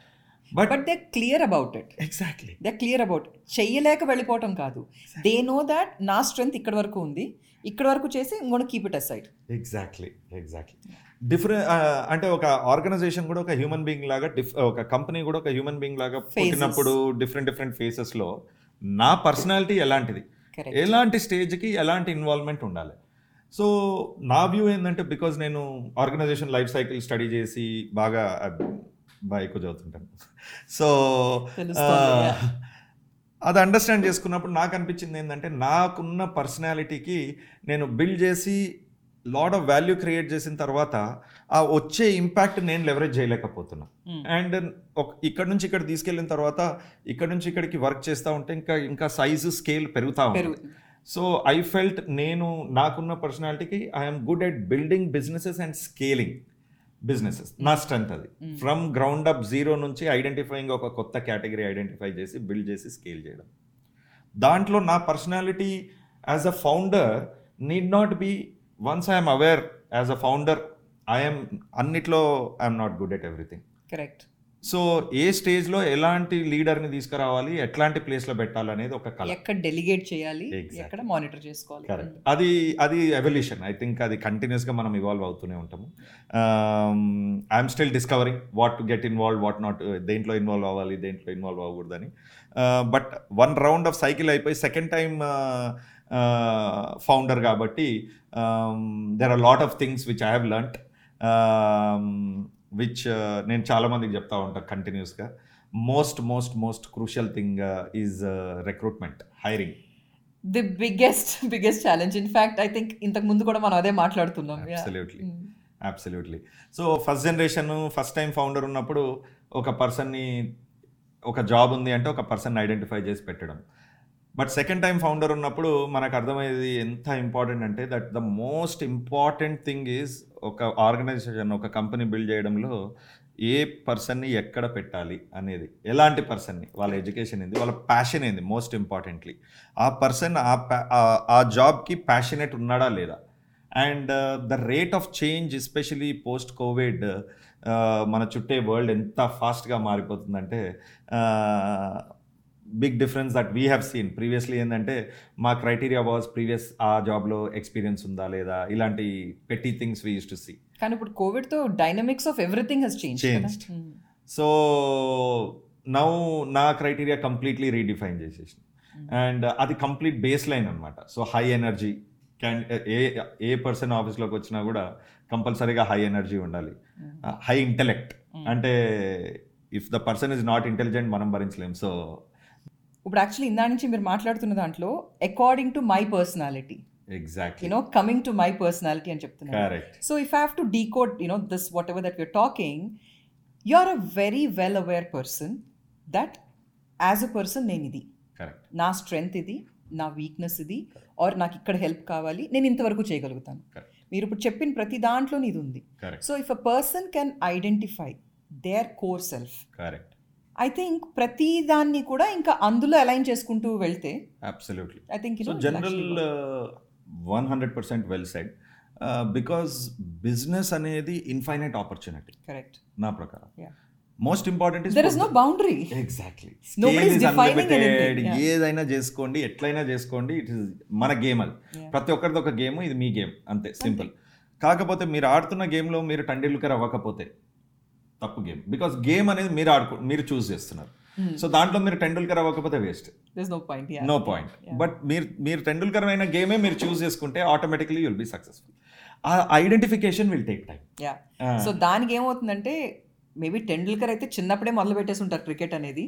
But they're clear about it. Exactly. They're clear about it. చెయ్యలేక వెళ్ళిపోవటం కాదు. They know that నా స్ట్రెంత్ ఇక్కడ వరకు ఉంది, ఇక్కడ వరకు చేసి ఇంకొక keep it aside. Exactly. Exactly. Different అంటే ఒక ఆర్గనైజేషన్ కూడా ఒక హ్యూమన్ బీయింగ్ లాగా, ఒక కంపెనీ కూడా ఒక హ్యూమన్ బీయింగ్ లాగా పుట్టినప్పుడు డిఫరెంట్ ఫేసెస్లో నా పర్సనాలిటీ ఎలాంటిది, ఎలాంటి స్టేజ్కి ఎలాంటి ఇన్వాల్వ్మెంట్ ఉండాలి. సో నా వ్యూ ఏంటంటే బికాజ్ నేను ఆర్గనైజేషన్ లైఫ్ సైకిల్ స్టడీ చేసి బాగా ఎక్కువ చదువుతుంటాను. సో అది అండర్స్టాండ్ చేసుకున్నప్పుడు నాకు అనిపించింది ఏంటంటే నాకున్న పర్సనాలిటీకి నేను బిల్డ్ చేసి లాట్ ఆఫ్ వాల్యూ క్రియేట్ చేసిన తర్వాత ఆ వచ్చే ఇంపాక్ట్ నేను లెవరేజ్ చేయలేకపోతున్నా. అండ్ ఇక్కడ నుంచి ఇక్కడ తీసుకెళ్ళిన తర్వాత ఇక్కడ నుంచి ఇక్కడికి వర్క్ చేస్తూ ఉంటే ఇంకా ఇంకా సైజు స్కేల్ పెరుగుతూ ఉంటుంది. సో ఐ ఫెల్ట్ నేను నాకున్న పర్సనాలిటీకి I'm good at building businesses and scaling businesses. నా స్ట్రెంత్ అది. ఫ్రమ్ గ్రౌండ్ అప్ జీరో నుంచి ఐడెంటిఫైయింగ్ ఒక కొత్త కేటగిరీ ఐడెంటిఫై చేసి బిల్డ్ చేసి స్కేల్ చేయడం. దాంట్లో నా personality as a founder need not be once I'm aware as a founder I'm అన్నిట్లో I'm not good at everything. Correct. So ఏ స్టేజ్లో ఎలాంటి లీడర్ని తీసుకురావాలి, ఎట్లాంటి ప్లేస్లో పెట్టాలి అనేది ఒక కళ. ఎక్కడ డెలిగేట్ చేయాలి, ఎక్కడ మానిటర్ చేసుకోవాలి, కరెక్ట్. అది ఎవల్యూషన్. ఐ థింక్ అది కంటిన్యూస్గా మనం ఇవాల్వ్ అవుతూనే ఉంటాము. I'm still discovering what to get involve, what not, దేంట్లో ఇన్వాల్వ్ అవ్వాలి, దేంట్లో ఇన్వాల్వ్ అవ్వకూడదని. But one round of cycle అయిపోయి సెకండ్ టైం ఫౌండర్ కాబట్టి there are lot of things which I have learned, which నేను చాలామందికి చెప్తా ఉంటాను కంటిన్యూస్గా. Most crucial thing is recruitment, hiring. The biggest challenge. In fact I think ఇంతకు ముందు కూడా మనం అదే మాట్లాడుతున్నాం. Absolutely. So first generation, first time founder ఉన్నప్పుడు ఒక పర్సన్ని, ఒక జాబ్ ఉంది అంటే ఒక పర్సన్ ఐడెంటిఫై చేసి పెట్టడం. బట్ సెకండ్ టైం ఫౌండర్ ఉన్నప్పుడు మనకు అర్థమయ్యేది ఎంత ఇంపార్టెంట్ అంటే, that the most important thing is ఒక ఆర్గనైజేషన్, ఒక కంపెనీ బిల్డ్ చేయడంలో ఏ పర్సన్ని ఎక్కడ పెట్టాలి అనేది, ఎలాంటి పర్సన్ని, వాళ్ళ ఎడ్యుకేషన్ ఏంది, వాళ్ళ ప్యాషన్ ఏంది, మోస్ట్ ఇంపార్టెంట్లీ ఆ పర్సన్ ఆ జాబ్కి ప్యాషనేట్ ఉన్నాడా లేదా. And the rate of change, especially post Covid, మన చుట్టే వరల్డ్ ఎంత ఫాస్ట్గా మారిపోతుందంటే big difference that we have seen previously. ఏంటంటే మా క్రైటీరియా వాజ్ ప్రీవియస్, ఆ జాబ్లో ఎక్స్పీరియన్స్ ఉందా లేదా, ఇలాంటి petty things we used to see. కానీ ఇప్పుడు కోవిడ్తో dynamics of everything has changed. So now నా క్రైటీరియా కంప్లీట్లీ రీడిఫైన్ చేసేసాను. అండ్ అది కంప్లీట్ బేస్ లైన్ అనమాట. సో హై ఎనర్జీ, ఏ పర్సన్ ఆఫీస్లోకి వచ్చినా కూడా కంపల్సరీగా హై ఎనర్జీ ఉండాలి. హై ఇంటెలెక్ట్, అంటే if the person is not intelligent మనం భరించలేం. సో ఇప్పుడు యాక్చువల్లీ ఇందా నుంచి మీరు మాట్లాడుతున్న దాంట్లో according to my personality, exactly you know coming to my personality అని చెప్తున్నారు. So if I have to decode you know this whatever that you're talking, you are a very well aware person that as a person నేను ఇది, నా strength ఇది, నా weakness ఇది, are నాకు ఇక్కడ హెల్ప్ కావాలి, నేను ఇంతవరకు చేయగలుగుతాను. మీరు ఇప్పుడు చెప్పిన ప్రతి దాంట్లో ఇది ఉంది. So if a person can identify their core self, correct, I think ప్రతి దాన్ని కూడా ఇంకా అందులో అలైన్ చేసుకుంటూ వెళ్తే, absolutely I think it's general 100% well said. Because business అనేది ఇన్ఫైనైట్ ఆపర్చునిటీ, కరెక్ట్, నా ప్రకారం. Most important is there is no boundary. Exactly, nobody is defining anything. ఏదైనా చేసుకోండి, ఎట్లైనా చేసుకోండి, ఇట్ ఇస్ మన గేమ్. అది ప్రతి ఒక్కరిది ఒక గేమ్, ఇది మీ గేమ్, అంతే, సింపుల్. కాకపోతే మీరు ఆడుతున్న గేమ్లో మీరు టండెల్కర్ అవ్వకపోతే తప్పు గేమ్. బికాస్ గేమ్ అనేది మీరు మీరు చూస్ చేస్తున్నారు. సో దాంట్లో మీరు టెండూల్కర్ అవ్వకపోతే వేస్ట్, నో పాయింట్. బట్ మీరు టెండూల్కర్ అయిన గేమే మీరు చూస్ చేసుకుంటే ఆటోమేటిక్లీ యుల్ బి సక్సెస్ఫుల్. ఆ identification will take time. So దానికి ఏమవుతుందంటే, మేబీ టెండూల్కర్ అయితే చిన్నప్పుడే మొదలు పెట్టేసి ఉంటారు క్రికెట్ అనేది.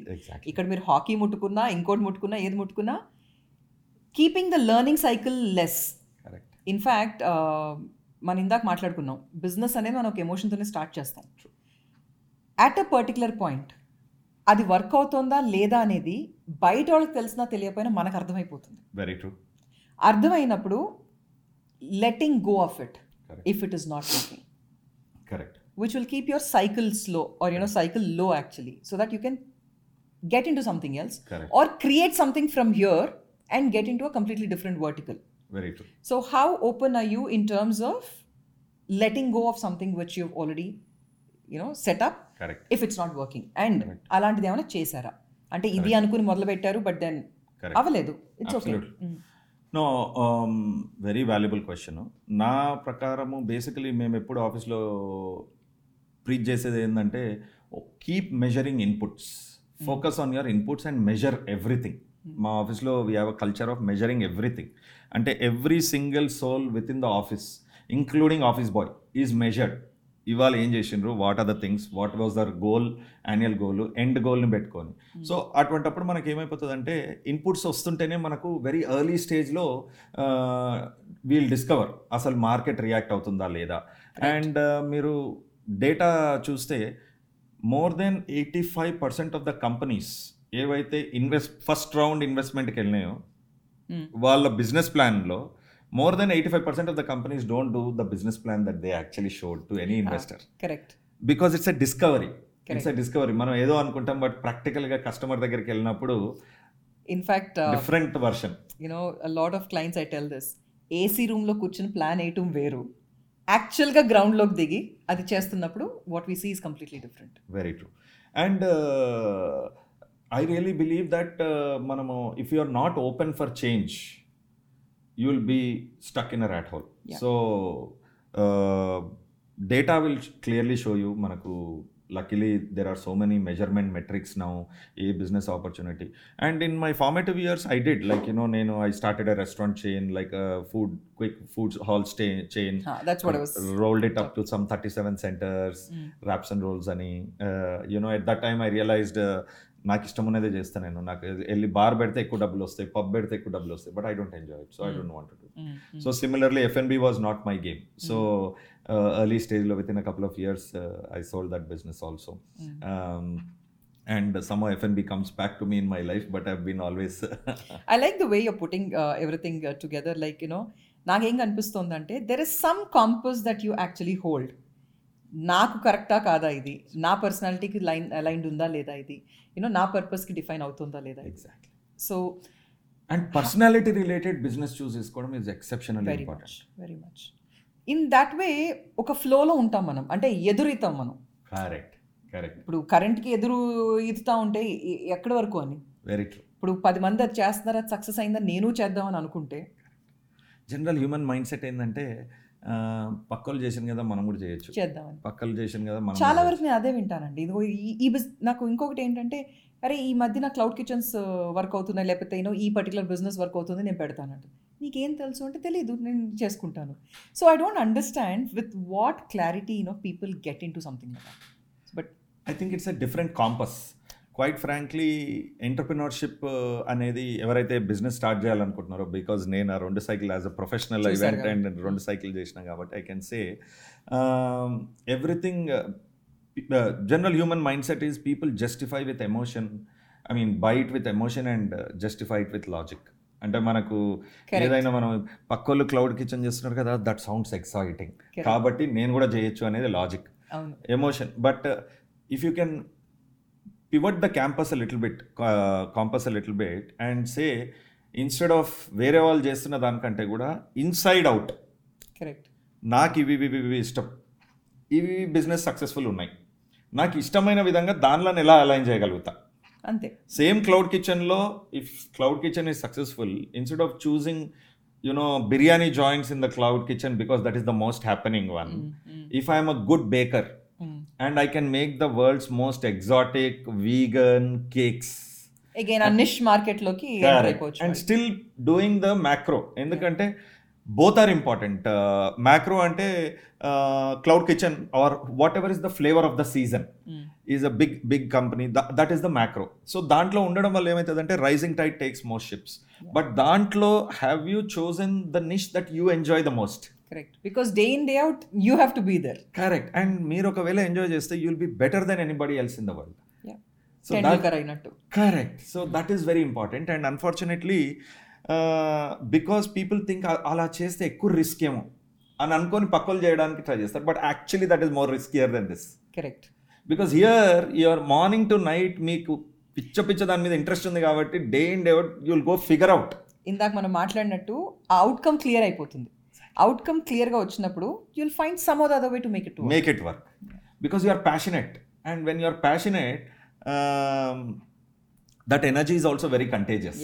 ఇక్కడ మీరు హాకీ ముట్టుకున్నా, ఇంకోటి ముట్టుకున్నా, ఏది ముట్టుకున్నా, keeping the learning cycle less. In fact మనం ఇందాక మాట్లాడుకున్నాం, బిజినెస్ అనేది మనం ఒక ఎమోషన్తోనే స్టార్ట్ చేస్తాం. అట్ అ పర్టికులర్ పాయింట్ అది వర్క్ అవుతుందా లేదా అనేది బయట వాళ్ళకి తెలిసినా తెలియకపోయినా మనకు అర్థమైపోతుంది. Very true. అర్థమైనప్పుడు letting go of it if it is not working, correct, which will keep your cycle slow or you know cycle లో actually, so that you can get in to something else or create something from here and get in to a completely different vertical. Very true. So how open are you in terms of letting go of something which you already set up, correct, if it's not working and అలాంటిది ఏమైనా చేశారా అంటే, ఇది అనుకుని మొదలు పెట్టారు but then అవలేదు, it's okay. No, very valuable question. నా ప్రకారము బేసికలీ మేము ఎప్పుడు ఆఫీస్లో ప్రీచ్ చేసేది ఏంటంటే, keep measuring inputs, focus on your inputs and measure everything. మా ఆఫీస్లో we have a culture of measuring everything. అంటే every single soul with in the office, including office boy, is measured. ఇవాళ ఏం చేసిండ్రు, what are the things, what was their goal, annual goal, end గోల్ని పెట్టుకొని. So అటువంటిప్పుడు మనకి ఏమైపోతుందంటే, inputs వస్తుంటేనే మనకు వెరీ ఎర్లీ స్టేజ్లో వీల్ డిస్కవర్ అసలు మార్కెట్ రియాక్ట్ అవుతుందా లేదా. అండ్ మీరు డేటా చూస్తే more than 85% of the companies ఏవైతే ఫస్ట్ రౌండ్ ఇన్వెస్ట్మెంట్కి వెళ్ళినాయో వాళ్ళ బిజినెస్ ప్లాన్లో more than 85% of the companies don't do the business plan that they actually showed to any investor. Correct. Because it's a discovery. Correct. It's a discovery. మనం ఏదో అనుకుంటాం, but ప్రాక్టికల్గా customer దగ్గరికి వెళ్ళినప్పుడు in fact different version. You know a lot of clients I tell this, AC రూమ్లో కూర్చుని plan వేయటం వేరు, యాక్చువల్గా గ్రౌండ్లోకి దిగి అది చేస్తున్నప్పుడు what we see is completely different. Very true. And I really believe that మనము if you are not open for change you will be stuck in a rat hole. So data will clearly show you. మనకు luckily there are so many measurement metrics now, a business opportunity. And in my formative years I did, like, you know, I started a restaurant chain, like a quick food hall chain. That's what I was rolled it up to some 37 centers, wraps and rolls ani. At that time I realized నాకు ఇష్టం ఉన్నదే చేస్తాను నేను. నాకు వెళ్ళి bar పెడితే ఎక్కువ డబ్బులు వస్తాయి, పబ్ పెడితే ఎక్కువ డబ్బులు వస్తాయి, but I don't enjoy it, so I don't want to do it. So similarly F&B was not my game. So early స్టేజ్లో with in a couple of years I sold that business also. And somehow F&B comes back to me in my life, but I've been always I like the way you're putting everything together, like, you know, నాకు ఏం అనిపిస్తుంది అంటే there is some compass that you actually hold. నాకు కరెక్టా కాదా, ఇది నా పర్సనాలిటీకి aligned ఉందా లేదా, ఇది నా పర్పస్కి డిఫైన్ అవుతుందా లేదా. Exactly. So and personality related business choose చేసుకోవడం is exceptionally important. Very much in that way ఒక ఫ్లోలో ఉంటాం మనం, అంటే ఎదురుతాం మనం. Correct correct. ఇప్పుడు కరెంట్కి ఎదురు ఈదుతా ఉంటే ఎక్కడి వరకు అని. Very true. ఇప్పుడు 10 మంది అది చేస్తున్నారా, సక్సెస్ అయిందని నేను చేద్దామని అనుకుంటే, జనరల్ హ్యూమన్ మైండ్ సెట్ ఏంటంటే పక్కలు చేసాను కదా మనం కూడా చేయొచ్చు, చేద్దామని. పక్కలు చేసాను కదా మనం. చాలా వరకు నేను అదే వింటానండి. ఇదిగో ఈ నాకు ఇంకొకటి ఏంటంటే, అరే ఈ మధ్య నా క్లౌడ్ కిచెన్స్ వర్క్ అవుతున్నాయి, లేకపోతే ఈ పర్టికులర్ బిజినెస్ వర్క్ అవుతుంది, నేను పెడతానంట. నీకేం తెలుసు అంటే, తెలీదు, నేను చేసుకుంటాను. So I don't understand with what clarity people get in to something. But I think it's a different campus. Quite frankly entrepreneurship అనేది ఎవరైతే బిజినెస్ స్టార్ట్ చేయాలనుకుంటున్నారో, బికాజ్ నేను ఆ 2 cycle as a professional event and 2 cycle చేసినా కాబట్టి I can say everything. General human mind set is people justify with emotion, I mean buy it with emotion and justify it with logic. అంటే మనకు ఏదైనా మనం పక్కోళ్ళు cloud kitchen చేస్తున్నారు కదా, that sounds exciting కాబట్టి నేను కూడా చేయొచ్చు అనేది logic, emotion. But if you can pivot the compass a little bit and say, instead of వేరే వాళ్ళు చేస్తున్న దానికంటే కూడా ఇన్సైడ్ అవుట్. కరెక్ట్. నాకు ఇవి ఇష్టం, ఇవి బిజినెస్ సక్సెస్ఫుల్ ఉన్నాయి, నాకు ఇష్టమైన విధంగా దానిలో ఎలా అలైన్ చేయగలుగుతా, అంతే. సేమ్ క్లౌడ్ కిచెన్లో if cloud kitchen is successful, instead of choosing biryani joints in the cloud kitchen because that is the most happening one, if I am a good baker and I can make the world's most exotic vegan cakes again, a niche market loki entry pochu, and still doing the macro, endukante both are important. Macro ante cloud kitchen or whatever is the flavor of the season is a big company, that is the macro. So dantlo undadam valla emaitadante rising tide takes most ships. But dantlo have you chosen the niche that you enjoy the most? Correct. Because day in day out you have to be there. Correct. And meer okavela enjoy chesthe you will be better than anybody else in the world. Yeah. So Tendulkar ainattu. Correct. So that is very important. And unfortunately because people think ala chesthe ekku risk emo ani ankoni pakkal cheyadaniki try chestaru, but actually that is more riskier than this. Correct. Because here your morning to night meeku picha dan meeda interest undi kabatti day in day out you will go figure out. Indak mana maatladinattu outcome clear అయిపోతుంది. Outcome క్లియర్గా వచ్చినప్పుడు you will find some or other way to make it work because you are passionate. And when you are passionate that energy is also very contagious.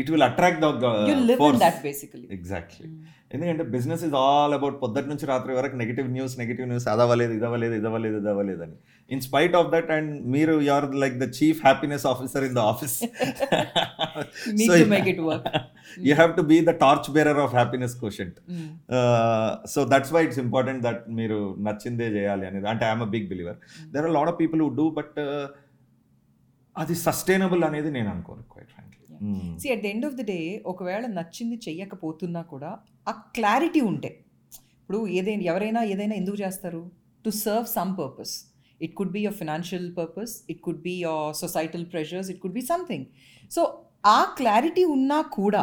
It will attract the force. Exactly. ఎందుకంటే business is all about పొద్దుటి నుంచి రాత్రి వరకు negative news అదవ్వలేదు అని. In spite of that and మీరు you are like the chief happiness officer in the office. So you have to be the torch bearer of happiness quotient. So that's why it's important that మీరు నచ్చిందే చేయాలి అనేది. అంటే I'm a big believer there are lot of people who do, but అది sustainable అనేది నేను అనుకోను quite frankly. See at the end of the day ఒకవేళ నచ్చింది చెయ్యకపోతున్నా కూడా ఆ క్లారిటీ ఉంటే, ఇప్పుడు ఎవరైనా ఎందుకు చేస్తారు? To serve some purpose. It could be your financial purpose, it could be your societal pressures, it could be something. So ఆ క్లారిటీ ఉన్నా కూడా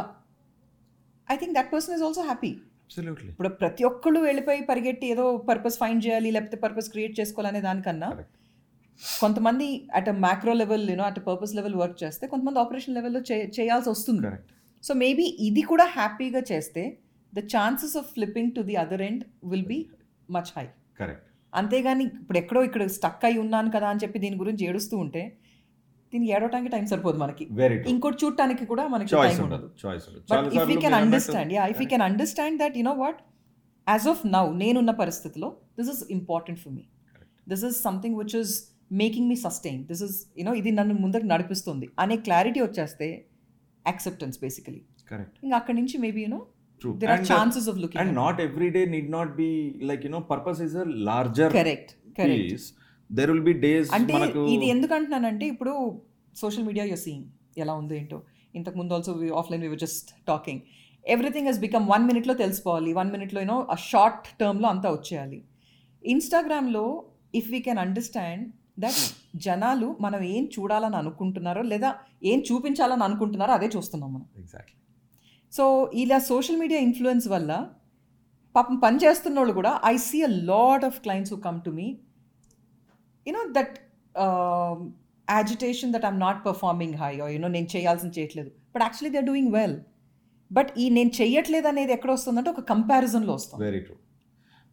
I think that person is also happy. Absolutely. ఇప్పుడు ప్రతి ఒక్కళ్ళు వెళ్ళిపోయి పరిగెట్టి ఏదో పర్పస్ ఫైండ్ చేయాలి, లేకపోతే పర్పస్ క్రియేట్ చేసుకోవాలనే దానికన్నా కొంతమంది at a macro level at purpose level work చేస్తే, కొంతమంది ఆపరేషన్ లెవెల్లో చేయాల్సి వస్తుంది. సో మేబీ ఇది కూడా హ్యాపీగా చేస్తే the chances of flipping to the other end will be much high. Correct. అంతేగాని ఇప్పుడు ఎక్కడో ఇక్కడ స్టక్ అయి ఉన్నాను కదా అని చెప్పి దీని గురించి ఏడుస్తూ ఉంటే దీనికి ఏడవడానికి టైం సరిపోదు మనకి, ఇంకోటి చూడటానికి కూడా మనకి టైం ఉండదు. But if you can understand, if you can understand that you know what, as of now నేనున్న పరిస్థితిలో this is important for me, this is something which is making me sustain, this is you know ఇది నన్ను ముందుకు నడిపిస్తుంది అనే clarity వచ్చేస్తే acceptance basically. ఇంకా అక్కడి నుంచి maybe you know there are chances of looking and not every day need not be like you know purpose is a larger correct there will be days manaku idi enduku antunanante ippudu social media you are seeing ela undo ento intaku mundu also we offline we were just talking everything has become 1 minute lo telusukovali 1 minute lo you know a short term lo anta ocheyali instagram lo if we can understand that janalu manam em choodalanu anukuntunnaro ledha em choopinchalananu anukuntunnaro adhe choostunam manam exactly. So ఇలా social media influence వల్ల పాపం పని చేస్తున్న వాళ్ళు కూడా I see a lot of clients who come to me you know that agitation that I'm not performing high or you know నేను చేయాల్సింది చేయట్లేదు but actually they are doing well but ఈ నేను చేయట్లేదు అనేది ఎక్కడ వస్తుందంటే ఒక కంపారిజన్లో వస్తుంది. వెరీ ట్రూ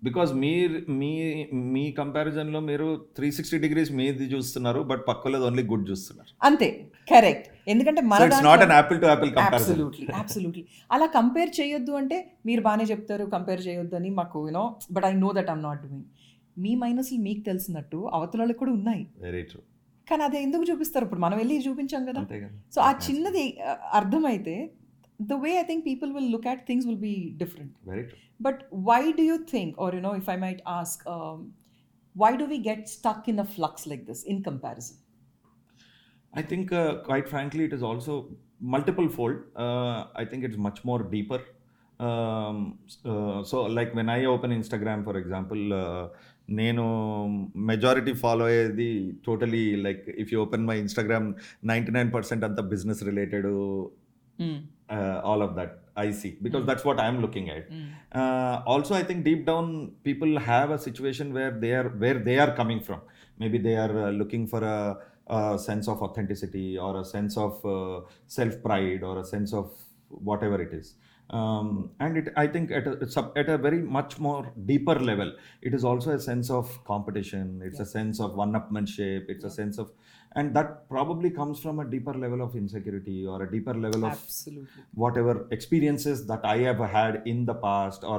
బికాస్ మీరు మీ మీ కంపారిజన్లో మీరు 360 degrees మీది చూస్తున్నారు బట్ పక్కలేదు ఓన్లీ గుడ్ చూస్తున్నారు అంతే. కరెక్ట్, ఎందుకంటే అలా కంపేర్ చేయొద్దు అంటే మీరు బాగానే చెప్తారు కంపేర్ చేయొద్దు అని మాకు you know but I know that I'm not doing. మీ మైనస్లు మీకు తెలిసినట్టు అవతల కూడా ఉన్నాయి. వెరీ ట్రూ, కానీ అది ఎందుకు చూపిస్తారు, ఇప్పుడు మనం వెళ్ళి చూపించాం కదా. సో ఆ చిన్నది అర్థమైతే the way I think people will look at things will be different. Very true. But why do you think, or you know, if I might ask, why do we get stuck in a flux like this in comparison? I think quite frankly it is also multiple fold. I think it's much more deeper. So like when I open Instagram for example, నేను majority follow అయ్యేది totally like if you open my Instagram 99% అంతా business related. All of that I see because that's what I am looking at. Also I think deep down people have a situation where they are coming from. Maybe they are looking for a sense of authenticity or a sense of self pride or a sense of whatever it is. And it I think at a very much more deeper level it is also a sense of competition, it's a sense of one-upmanship, it's a sense of, and that probably comes from a deeper level of insecurity or a deeper level of whatever experiences that I have had in the past or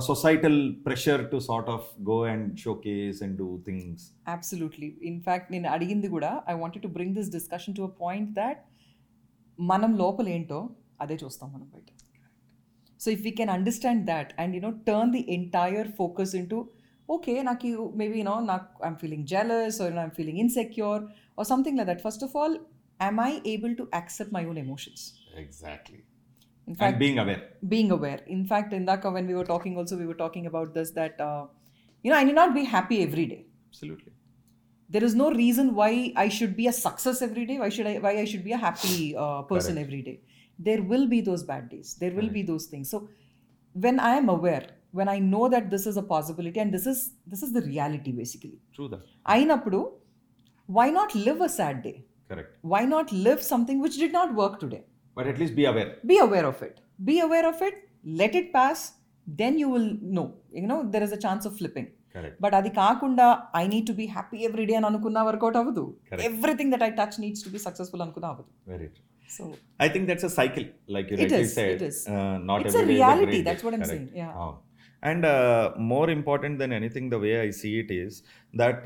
a societal pressure to sort of go and showcase and do things. Absolutely. In fact in adigindi kuda I wanted to bring this discussion to a point that manam lopal ento అదే చూస్తాం మనం బయట. So if we can understand that and you know turn the entire focus into okay నాకు maybe you know నాకు I'm feeling jealous or I'm feeling insecure or something like that. First of all am I able to accept my own emotions? Exactly. In fact, and being aware. In fact, Indaka, when we were talking also, we were talking about this that, you know, I need not be happy every day. Absolutely. There is no reason why I should be a success every day. Why I should be a happy person Correct. every day. There will be those bad days, there will be those things. So when I am aware, when I know that this is a possibility and this is the reality basically, true that ainappudu why not live a sad day? Correct. Why not live something which did not work today, but at least be aware of it, let it pass, then you will know, you know, there is a chance of flipping. Correct. But adi kaakunda I need to be happy every day anukunna work out avadu, everything that I touch needs to be successful anukunna avadu. Very true. So I think that's a cycle, like you rightly said, not it's every a reality, that's what I'm Correct. saying. Yeah. Oh. And more important than anything, the way I see it is that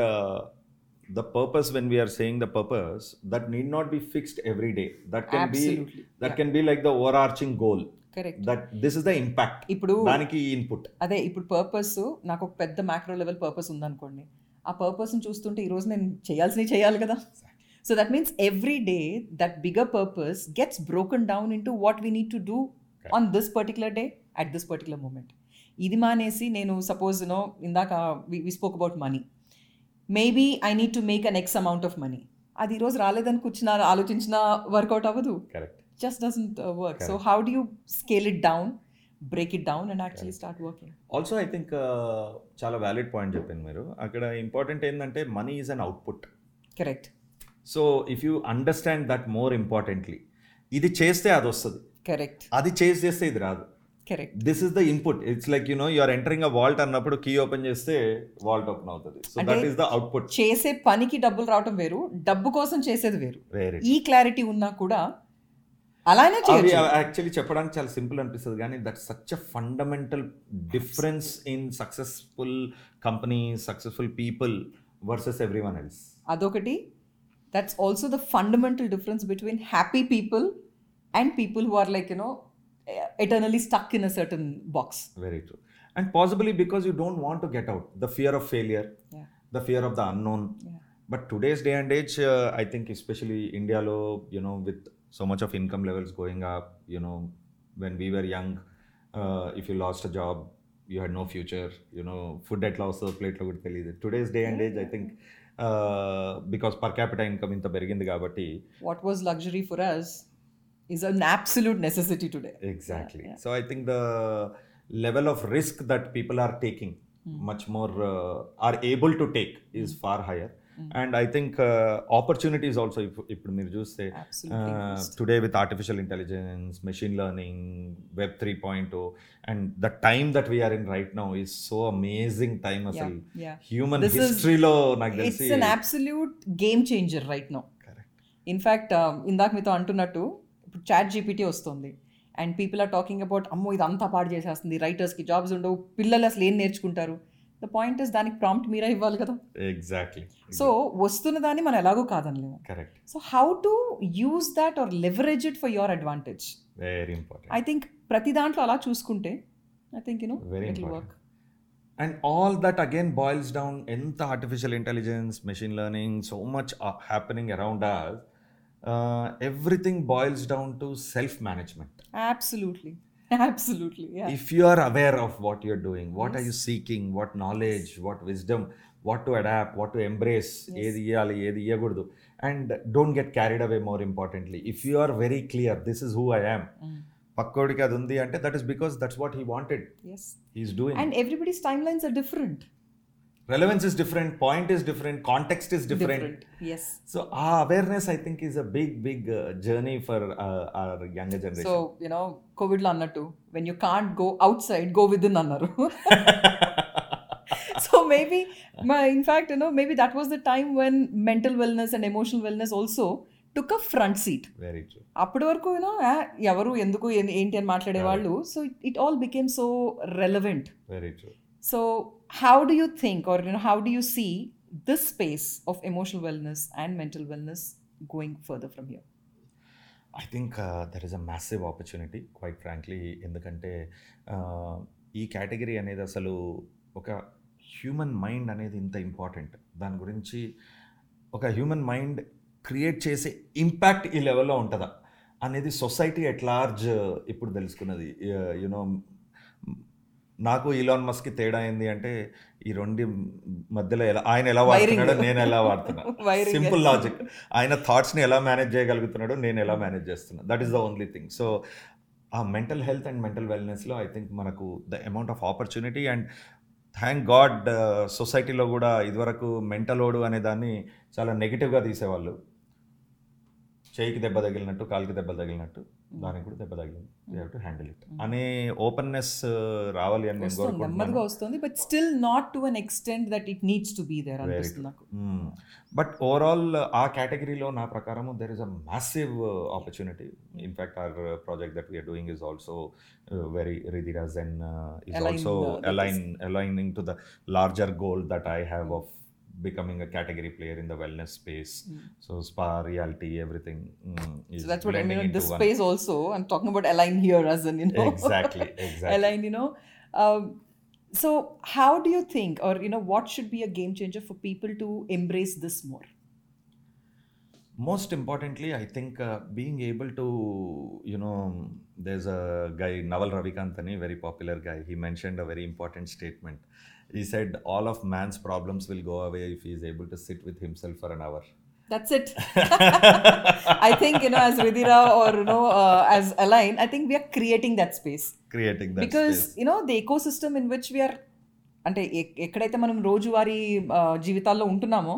the purpose, when we are saying the purpose, that need not be fixed every day, that can Absolutely. be, that yeah. can be like the overarching goal. Correct. That this is the impact, ippudu daniki input ade ippudu purpose naaku oka pedda macro level purpose undi anukondi, aa purpose ni choostunte ee roju nenu cheyalsini cheyali kada. So that means every day that bigger purpose gets broken down into what we need to do okay. on this particular day at this particular moment. Idi manesi nenu suppose you know indaka we spoke about money. Maybe I need to make an X amount of money. Adi roz raledanu kuchina aalochinchina work out avadu. Correct. Just doesn't work. Correct. So how do you scale it down, break it down and actually Correct. start working? Also I think chala valid point cheppanu meeru. Akada important endante money is an output. Correct. So if you understand that more importantly ఇది చేస్తే అది వస్తుంది. Correct. అది చేస్తే ఇది రాదు. Correct. This is the input. It's like you know you are entering a vault అన్నప్పుడు key open చేస్తే వాల్ట్ ఓపెన్ అవుతుంది. So that is the output. చేసే పనికి డబ్బులు రావడం వేరు, డబ్బు కోసం చేసేది వేరు. ఈ క్లారిటీ ఉన్నా కూడా అలానే చేయొచ్చు. యాక్చువల్లీ చెప్పడానికి చాలా సింపుల్ అనిపిస్తుంది కానీ that such a fundamental difference in successful company, successful people versus everyone else. అదొకటి. That's also the fundamental difference between happy people and people who are like you know eternally stuck in a certain box. Very true. And possibly because you don't want to get out. The fear of failure, yeah. The fear of the unknown. Yeah. But today's day and age, I think especially India lo, you know, with so much of income levels going up, you know, when we were young, if you lost a job, you had no future, you know, food at loss, plate lo kuda teliyadu. Today's day and age, I think, because per capita income inta berigindi kabatti. What was luxury for us? is an absolute necessity today. Exactly. Yeah, yeah. So I think the level of risk that people are taking much more are able to take is far higher. And I think opportunities also if meer chuste today with artificial intelligence, machine learning, web 3.0 and the time that we are in right now is so amazing time asal human this history lo naaku telisi it's an absolute game changer right now. Correct. In fact indak meeto antunnattu chat GPT వస్తుంది and people are talking about అమ్మో ఇదంతా పాడు చేసేస్తుంది, రైటర్స్కి jobs ఉండవు, పిల్లలు అసలు ఏం నేర్చుకుంటారు. ద పాయింట్ ఇస్ దానికి ప్రాంప్ట్ మీరే ఇవ్వాలి కదా. ఎగ్జాక్ట్లీ. సో వస్తున్న దాన్ని మనం ఎలాగో కాదనలేము. Correct. So how to use that or leverage it for your advantage very important. I think ప్రతి దాంట్లో అలా చూసుకుంటే I think you know it will work. And all that again boils down into artificial intelligence, machine learning, so much happening around us. Everything boils down to self-management. Absolutely. Absolutely, yeah. If you are aware of what you're doing, what yes. are you seeking, what knowledge, yes. what wisdom, what to adapt, what to embrace, ఏది ఇయ్యాలి ఏది ఇయ్యకూడదు, and don't get carried away more importantly. If you are very clear, this is who I am. పక్కోడికి అది ఉంది అంటే that is because that's what he wanted. Yes. He is doing. And everybody's timelines are different. Relevance is different, point is different, context is different. Yes. So awareness I think is a big journey for our younger generation. So you know COVID lo annattu when you can't go outside, go within annaru. So maybe in fact you know maybe that was the time when mental wellness and emotional wellness also took a front seat. Very true. Appudu varaku you know evaru enduku enti ani maatlade vaallu, so it all became so relevant. Very true. So how do you think or you know, how do you see this space of emotional wellness and mental wellness going further from here? I think there is a massive opportunity quite frankly, endukante ee category anedi asalu oka human mind anedi inta important. Dani gurinchi oka human mind create chese impact ee level lo untada anedi society at large ippudu telusukunnadi. You know నాకు Elon Musk తేడా ఏంది అంటే ఈ రెండు మధ్యలో ఎలా ఆయన ఎలా వాడుతున్నాడో నేను ఎలా వాడుతున్నా. Simple logic. ఆయన థాట్స్ని ఎలా మేనేజ్ చేయగలుగుతున్నాడో నేను ఎలా మేనేజ్ చేస్తున్నా. That is the only thing. So ఆ మెంటల్ హెల్త్ అండ్ మెంటల్ వెల్నెస్లో ఐ థింక్ మనకు the amount of opportunity and thank God సొసైటీలో కూడా ఇదివరకు మెంటల్ ఓడు అనే దాన్ని చాలా నెగిటివ్గా తీసేవాళ్ళు. చేయికి దెబ్బ తగిలినట్టు, కాలికి దెబ్బ తగిలినట్టు, దానికి కూడా దెబ్బ తగిలింది, you have to handle it అనే ఓపెన్నెస్ రావాలి అని నేను కోరుకుంటున్నాను. నెమ్మదిగా వస్తుంది but still not to an extent that it needs to be there అనిపిస్తుంది నాకు. బట్ ఓవరాల్ ఆ కేటగిరీలో నా ప్రకారము there is a massive opportunity. In fact our project that we are doing is also very Ridhira gen is also aligning to the larger goal that I have of becoming a category player in the wellness space. So spa, reality, everything is so that's what I mean in this space one. Also I'm talking about align here as in you know exactly align you know so how do you think or you know what should be a game changer for people to embrace this more? Most importantly I think being able to you know there's a guy Naval Ravikant ani very popular guy, he mentioned a very important statement. He said all of man's problems will go away if he is able to sit with himself for an hour. That's it. I think you know as Ridhira or you know as Align I think we are creating that space. Because you know the ecosystem in which we are ante ekkadaithe manam rojuvari jeevithallo untunnamo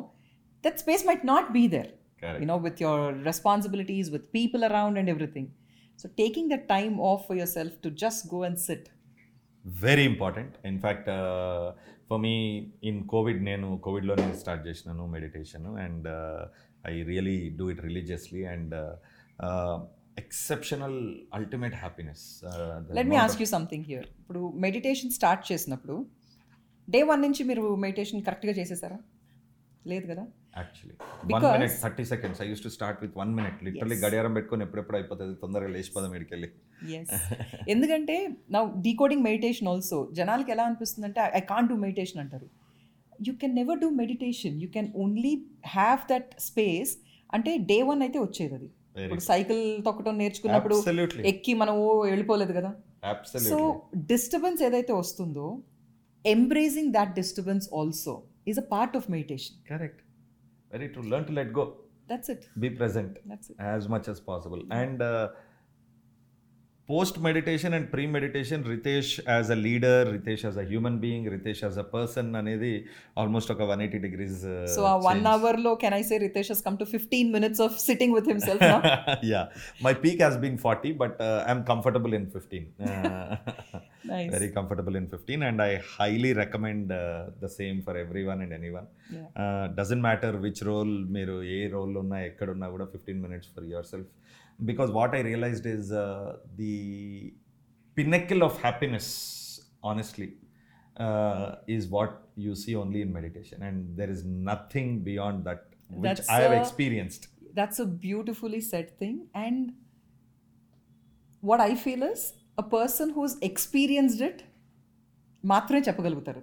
that space might not be there. Correct. You know with your responsibilities, with people around and everything. So taking the time off for yourself to just go and sit. Very important. In fact, for me, in COVID, నేను కోవిడ్లో start చేసినాను meditation and I really do it religiously and exceptional ultimate happiness. Let me ask you something here. ఇప్పుడు meditation start చేసినప్పుడు day one నుంచి మీరు meditation కరెక్ట్గా చేసేసారా? లేదు కదా. Actually 1 minute 30 seconds I used to start with 1 minute literally గడియారం పెట్టుకొని ఎప్పుడెప్పుడు అయిపోతుంది తొందరగా లేచిపోదాం ఎడికెళ్ళి. ఎందుకంటే నౌ డీకోడింగ్ మెడిటేషన్ ఆల్సో జనాలకి ఎలా అనిపిస్తుందంటే ఐ కాంట్ డూ మెడిటేషన్ అంటారు. You can never do meditation, you can only have that space. అంటే డే వన్ అయితే వచ్చేది అది. ఇప్పుడు సైకిల్ తొక్కటం నేర్చుకున్నప్పుడు ఎక్కి మనం వెళ్ళిపోలేదు కదా. సో డిస్టర్బెన్స్ ఏదైతే వస్తుందో embracing that disturbance also is a part of meditation. Correct. Very true. Learn to let go. That's it. Be present. That's it. As much as possible. And post-meditation and pre-meditation, Ritesh as a leader, Ritesh as a human being, Ritesh as a person, anedi almost like a 180 degrees So a 1 hour low, can I say Ritesh has come to 15 minutes of sitting with himself now? Yeah. My peak has been 40, but I'm comfortable in 15. Nice. Very comfortable in 15 and I highly recommend the same for everyone and anyone. Yeah. Doesn't matter which role, meeru ye role lo unna ekkada unna kuda 15 minutes for yourself. Because what I realized is the pinnacle of happiness, honestly, is what you see only in meditation. And there is nothing beyond that, which I have experienced. That's a beautifully said thing. And what I feel is a person who's experienced it, మాత్రమే చెప్పగలుగుతారు.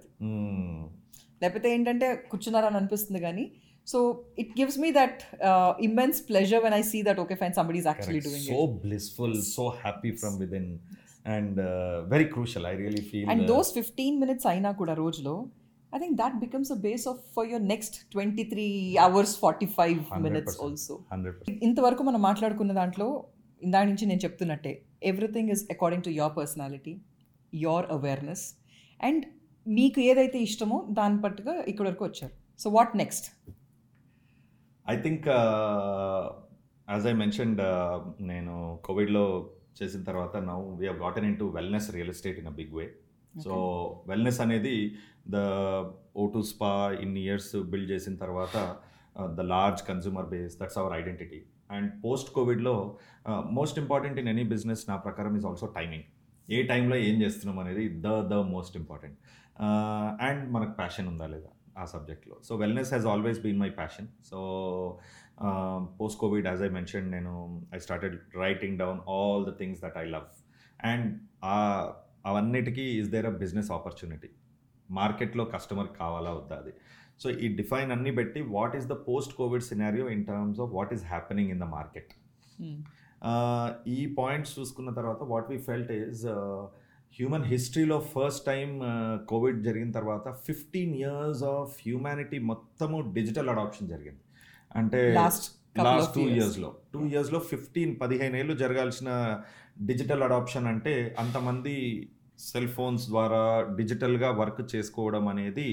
లేకపోతే ఏంటంటే కూర్చున్నారని అనిపిస్తుంది కానీ So it gives me that immense pleasure when I see that, okay, fine, somebody is actually doing it. So blissful, so happy from within and very crucial, I really feel. And those 15 minutes aina kuda rojlo, I think that becomes a base of for your next 23 hours, 45 minutes also. 100%. ఇంతవరకు మనం మాట్లాడుకున్న దాంట్లో ఇందా నుంచి నేను చెప్తున్నట్టే everything is according to your personality, your awareness and మీకు ఏదైతే ఇష్టమో దాని పట్టుగా ఇక్కడ వరకు వచ్చారు. So what next? I think as I mentioned, నేను కోవిడ్లో చేసిన తర్వాత now we have gotten into wellness real estate in a big way. Okay. So wellness అనేది the O2 spa in years build చేసిన తర్వాత the large consumer base, that's our identity. And post కోవిడ్లో most important in any business నా ప్రకారం is also timing. ఏ టైంలో ఏం చేస్తున్నాం అనేది ద మోస్ట్ ఇంపార్టెంట్. అండ్ మనకు ప్యాషన్ ఉందా లేదా ఆ సబ్జెక్ట్లో. So wellness has always been my passion. So post Covid as I mention నేను I started writing down all the things that I love and అవన్నిటికీ is there a business opportunity, మార్కెట్లో customer కావాలా వద్దా అది. సో ఈ define అన్నీ పెట్టి what is the post Covid scenario in terms of what is happening in the market. ఈ points చూసుకున్న తర్వాత what we felt is human హిస్టరీలో ఫస్ట్ టైం కోవిడ్ జరిగిన తర్వాత 15 years ఆఫ్ హ్యూమానిటీ మొత్తము డిజిటల్ అడాప్షన్ జరిగింది. అంటే లాస్ట్ 2 yearsలో 15-15 ఏళ్ళు జరగాల్సిన డిజిటల్ అడాప్షన్ అంటే అంతమంది సెల్ ఫోన్స్ ద్వారా డిజిటల్గా వర్క్ చేసుకోవడం అనేది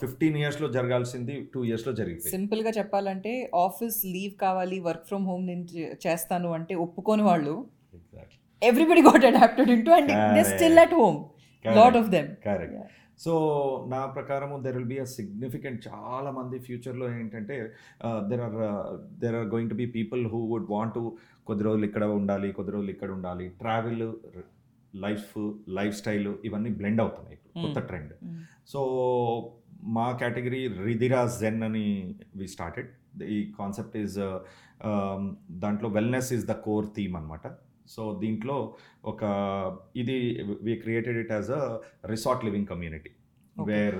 15 yearsలో జరగాల్సింది 2 yearsలో జరిగింది. సింపుల్గా చెప్పాలంటే ఆఫీస్ లీవ్ కావాలి, వర్క్ ఫ్రమ్ హోమ్ నేను చేస్తాను అంటే ఒప్పుకోని వాళ్ళు. Exactly. Everybody got adapted into and they're still at home. Correct. Lot of them. Correct. Yeah. So నా ప్రకారము there will be a significant చాలా మంది ఫ్యూచర్లో ఏంటంటే there are going to be people who would want to కొద్ది రోజులు ఇక్కడ ఉండాలి, కొద్ది రోజులు ఇక్కడ ఉండాలి. ట్రావెల్, లైఫ్ స్టైల్ ఇవన్నీ బ్లెండ్ అవుతున్నాయి ఇప్పుడు కొత్త ట్రెండ్. సో మా కేటగిరీ రిధిరా జెన్ అని వి స్టార్టెడ్. ఈ కాన్సెప్ట్ ఈజ్ దాంట్లో wellness is the core theme అనమాట. సో దీంట్లో ఒక ఇది we created it as a resort living community where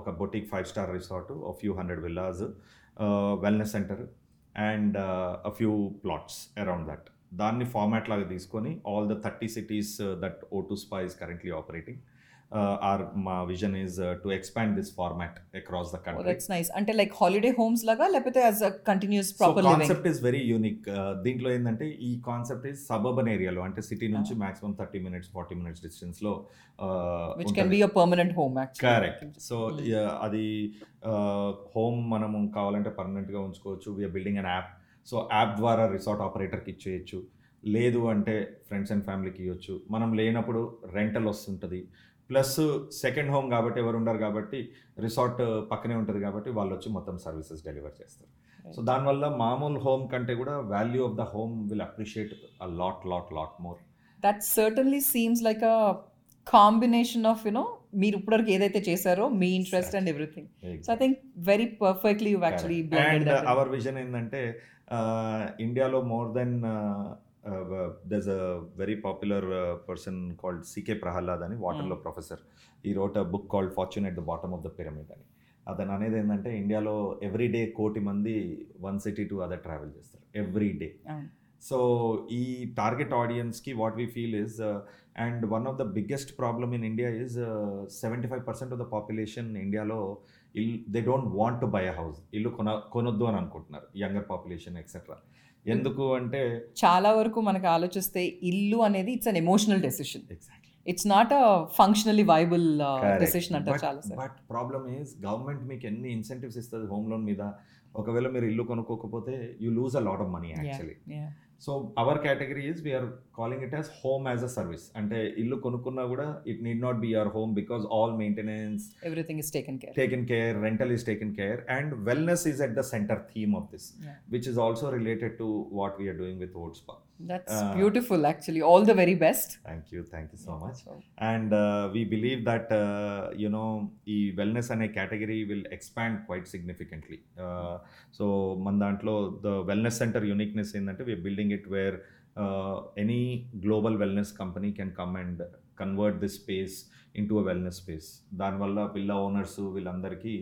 ఒక boutique 5-star resort, a few 100 villas, wellness centre and a few plots around that. దాన్ని format లాగా తీసుకొని all the 30 cities దట్ O2 Spa is currently operating. Our vision is to expand this format across the country. Oh, that's nice. Until like holiday homes laga lepate as a continuous proper living. So concept living is very unique. Deentlo endante ee concept is suburban area lo ante city nunchi maximum 30 minutes 40 minutes distance lo which can be a permanent home actually. Correct. So adi home manam కావాలంటే permanent గా ఉంచుకోవచ్చు. We are building an app. So app ద్వారా resort operator కి ఇచ్చేయచ్చు. లేదు అంటే friends and ఫ్యామిలీకి ఇవ్వచ్చు. మనం లేనప్పుడు రెంటల్ వస్తుంటుంది, ప్లస్ సెకండ్ హోమ్ కాబట్టి ఎవరు ఉండరు కాబట్టి రిసార్ట్ పక్కనే ఉంటుంది కాబట్టి వాళ్ళు వచ్చి మొత్తం సర్వీసెస్ డెలివర్ చేస్తారు. సో దానివల్ల మామూలు హోమ్ కంటే కూడా value of the home will appreciate a lot lot lot more. That certainly seems like a combination of you know మీరు ఇప్పటివరకు ఏదైతే చేశారో మీ interest and everything. So I think very perfectly you actually blended that. Our vision ఏంటంటే ఇండియాలో more than there's a very popular person called C.K. Prahalad ani Waterloo professor. He wrote a book called Fortune at the Bottom of the Pyramid ani. Adani anedi endante Indialo every day కోటి మంది one city to other travel చేస్తారు every day. So ee target audience ki what we feel is and one of the biggest problem in India is 75% of the population Indialo they don't want to buy a house. illu konoddu ani anukuntunnaru younger population etc. ఎందుకు అంటే చాలా వరకు మనకు ఆలోచిస్తే ఇల్లు అనేది it's an emotional decision, it's not a functionally viable decision అంటారు చాలా sir. But problem is government మీకు ఎన్ని ఇన్సెంటివ్స్ ఇస్తుంది హోమ్ లోన్ మీద, ఒకవేళ మీరు ఇల్లు కొనుక్కోకపోతే you lose a lot of money actually. So our category is we are calling it as home as a service. అంటే ఇల్లు కొనుక్కున్నా కూడా it need not be your home because all maintenance everything is taken care rental is taken care and wellness is at the centre theme of this which is also related to what we are doing with O2 Spa. That's beautiful actually. All the very best. Thank you so much. And we believe that ee wellness ane category will expand quite significantly. So mandantlo the wellness center uniqueness endante we are building it where any global wellness company can come and convert this space into a wellness space. Dan valla villa owners villandariki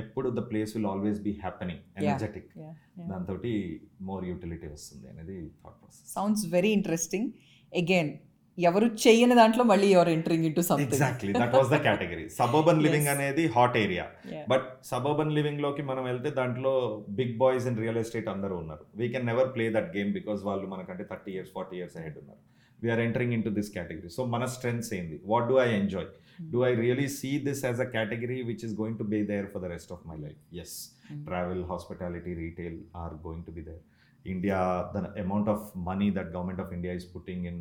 ఎప్పుడు the place will always be happening energetic, దాంతో more utility వస్తుంది అనేది thought process. Sounds very interesting. Again ఎవరు చేయని దాంట్లో మళ్ళీ ఎవరు entering into something. Exactly that was the category. Suburban living అనేది hot area, but suburban living లోకి మనం వెళ్తే దాంట్లో big boys in real estate అందరూ ఉన్నారు. We can never play that game because వాళ్ళు మనకంటే 30 years 40 years అహెడ్ ఉన్నారు. We are entering into this category. So mana strengths endi, what do I enjoy, do I really see this as a category which is going to be there for the rest of my life? Yes. Travel, hospitality, retail are going to be there. India, the amount of money that government of India is putting in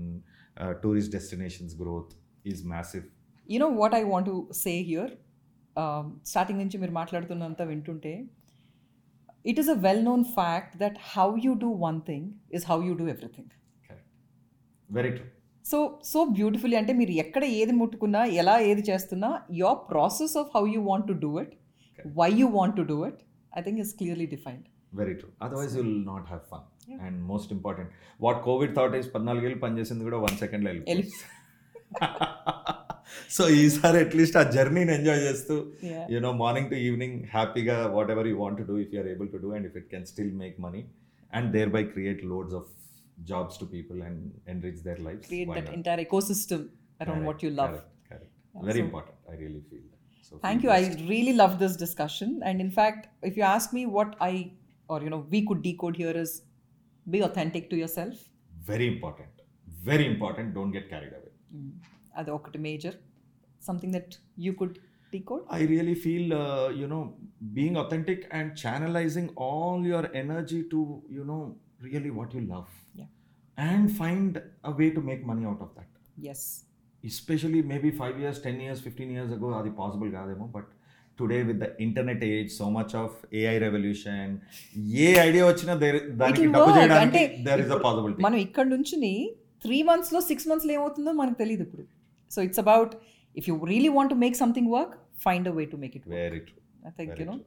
tourist destinations growth is massive. You know what I want to say here, starting nunchi meer maatladutunnanta vintunte, it is a well known fact that how you do one thing is how you do everything. Very true. So beautifully అంటే మీరు ఎక్కడ ఏది ముట్టుకున్నా ఎలా ఏది చేస్తున్నా your process of how you want to do it, why you want to do it, I think is clearly defined. Very true. Otherwise you will not have fun. And most important what Covid thought is 14 ఏళ్ళు పనిచేసింది కూడా 1 సెకండ్లో వెళ్ళి. So ఈసారి at least ఆ జర్నీని enjoy చేస్తూ you know morning to evening హ్యాపీగా whatever you want to do if you're able to do and if it can still make money and thereby create loads of jobs to people and enrich their lives. Create Why that not? Entire ecosystem around correct, what you love. Correct. Yeah, very important. I really feel that. So thank you. Best. I really love this discussion. And in fact, if you ask me what I or we could decode here is be authentic to yourself. Very important. Very important. Don't get carried away. Adi okati major. Something that you could decode. I really feel being authentic and channelizing all your energy to really what you love, and find a way to make money out of that. Yes, especially maybe 5 years 10 years 15 years ago adi possible gademo, but today with the internet age, so much of AI revolution, ye idea ochina daniki double cheyadaniki there is a possibility. Manu ikkad nunchini 3 months lo 6 months lo em avutundo manaku teliyadu ippudu. So it's about if you really want to make something work, find a way to make it work. Very true. I think very true.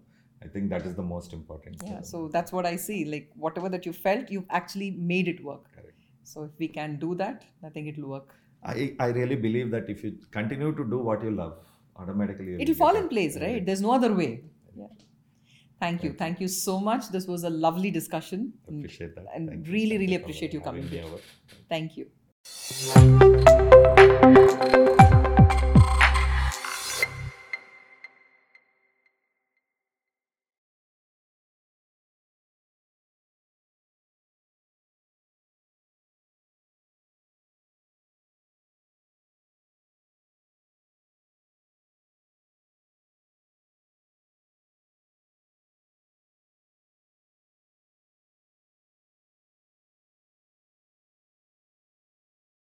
I think that is the most important thing. So that's what I see, like whatever that you felt, you've actually made it work. Correct. So if we can do that, I think it'll work. I really believe that if you continue to do what you love, automatically it'll fall in place, right? There's no other way. Yeah. Thank you so much. This was a lovely discussion. Appreciate that. And thank really you. Really appreciate you coming here. Thank you.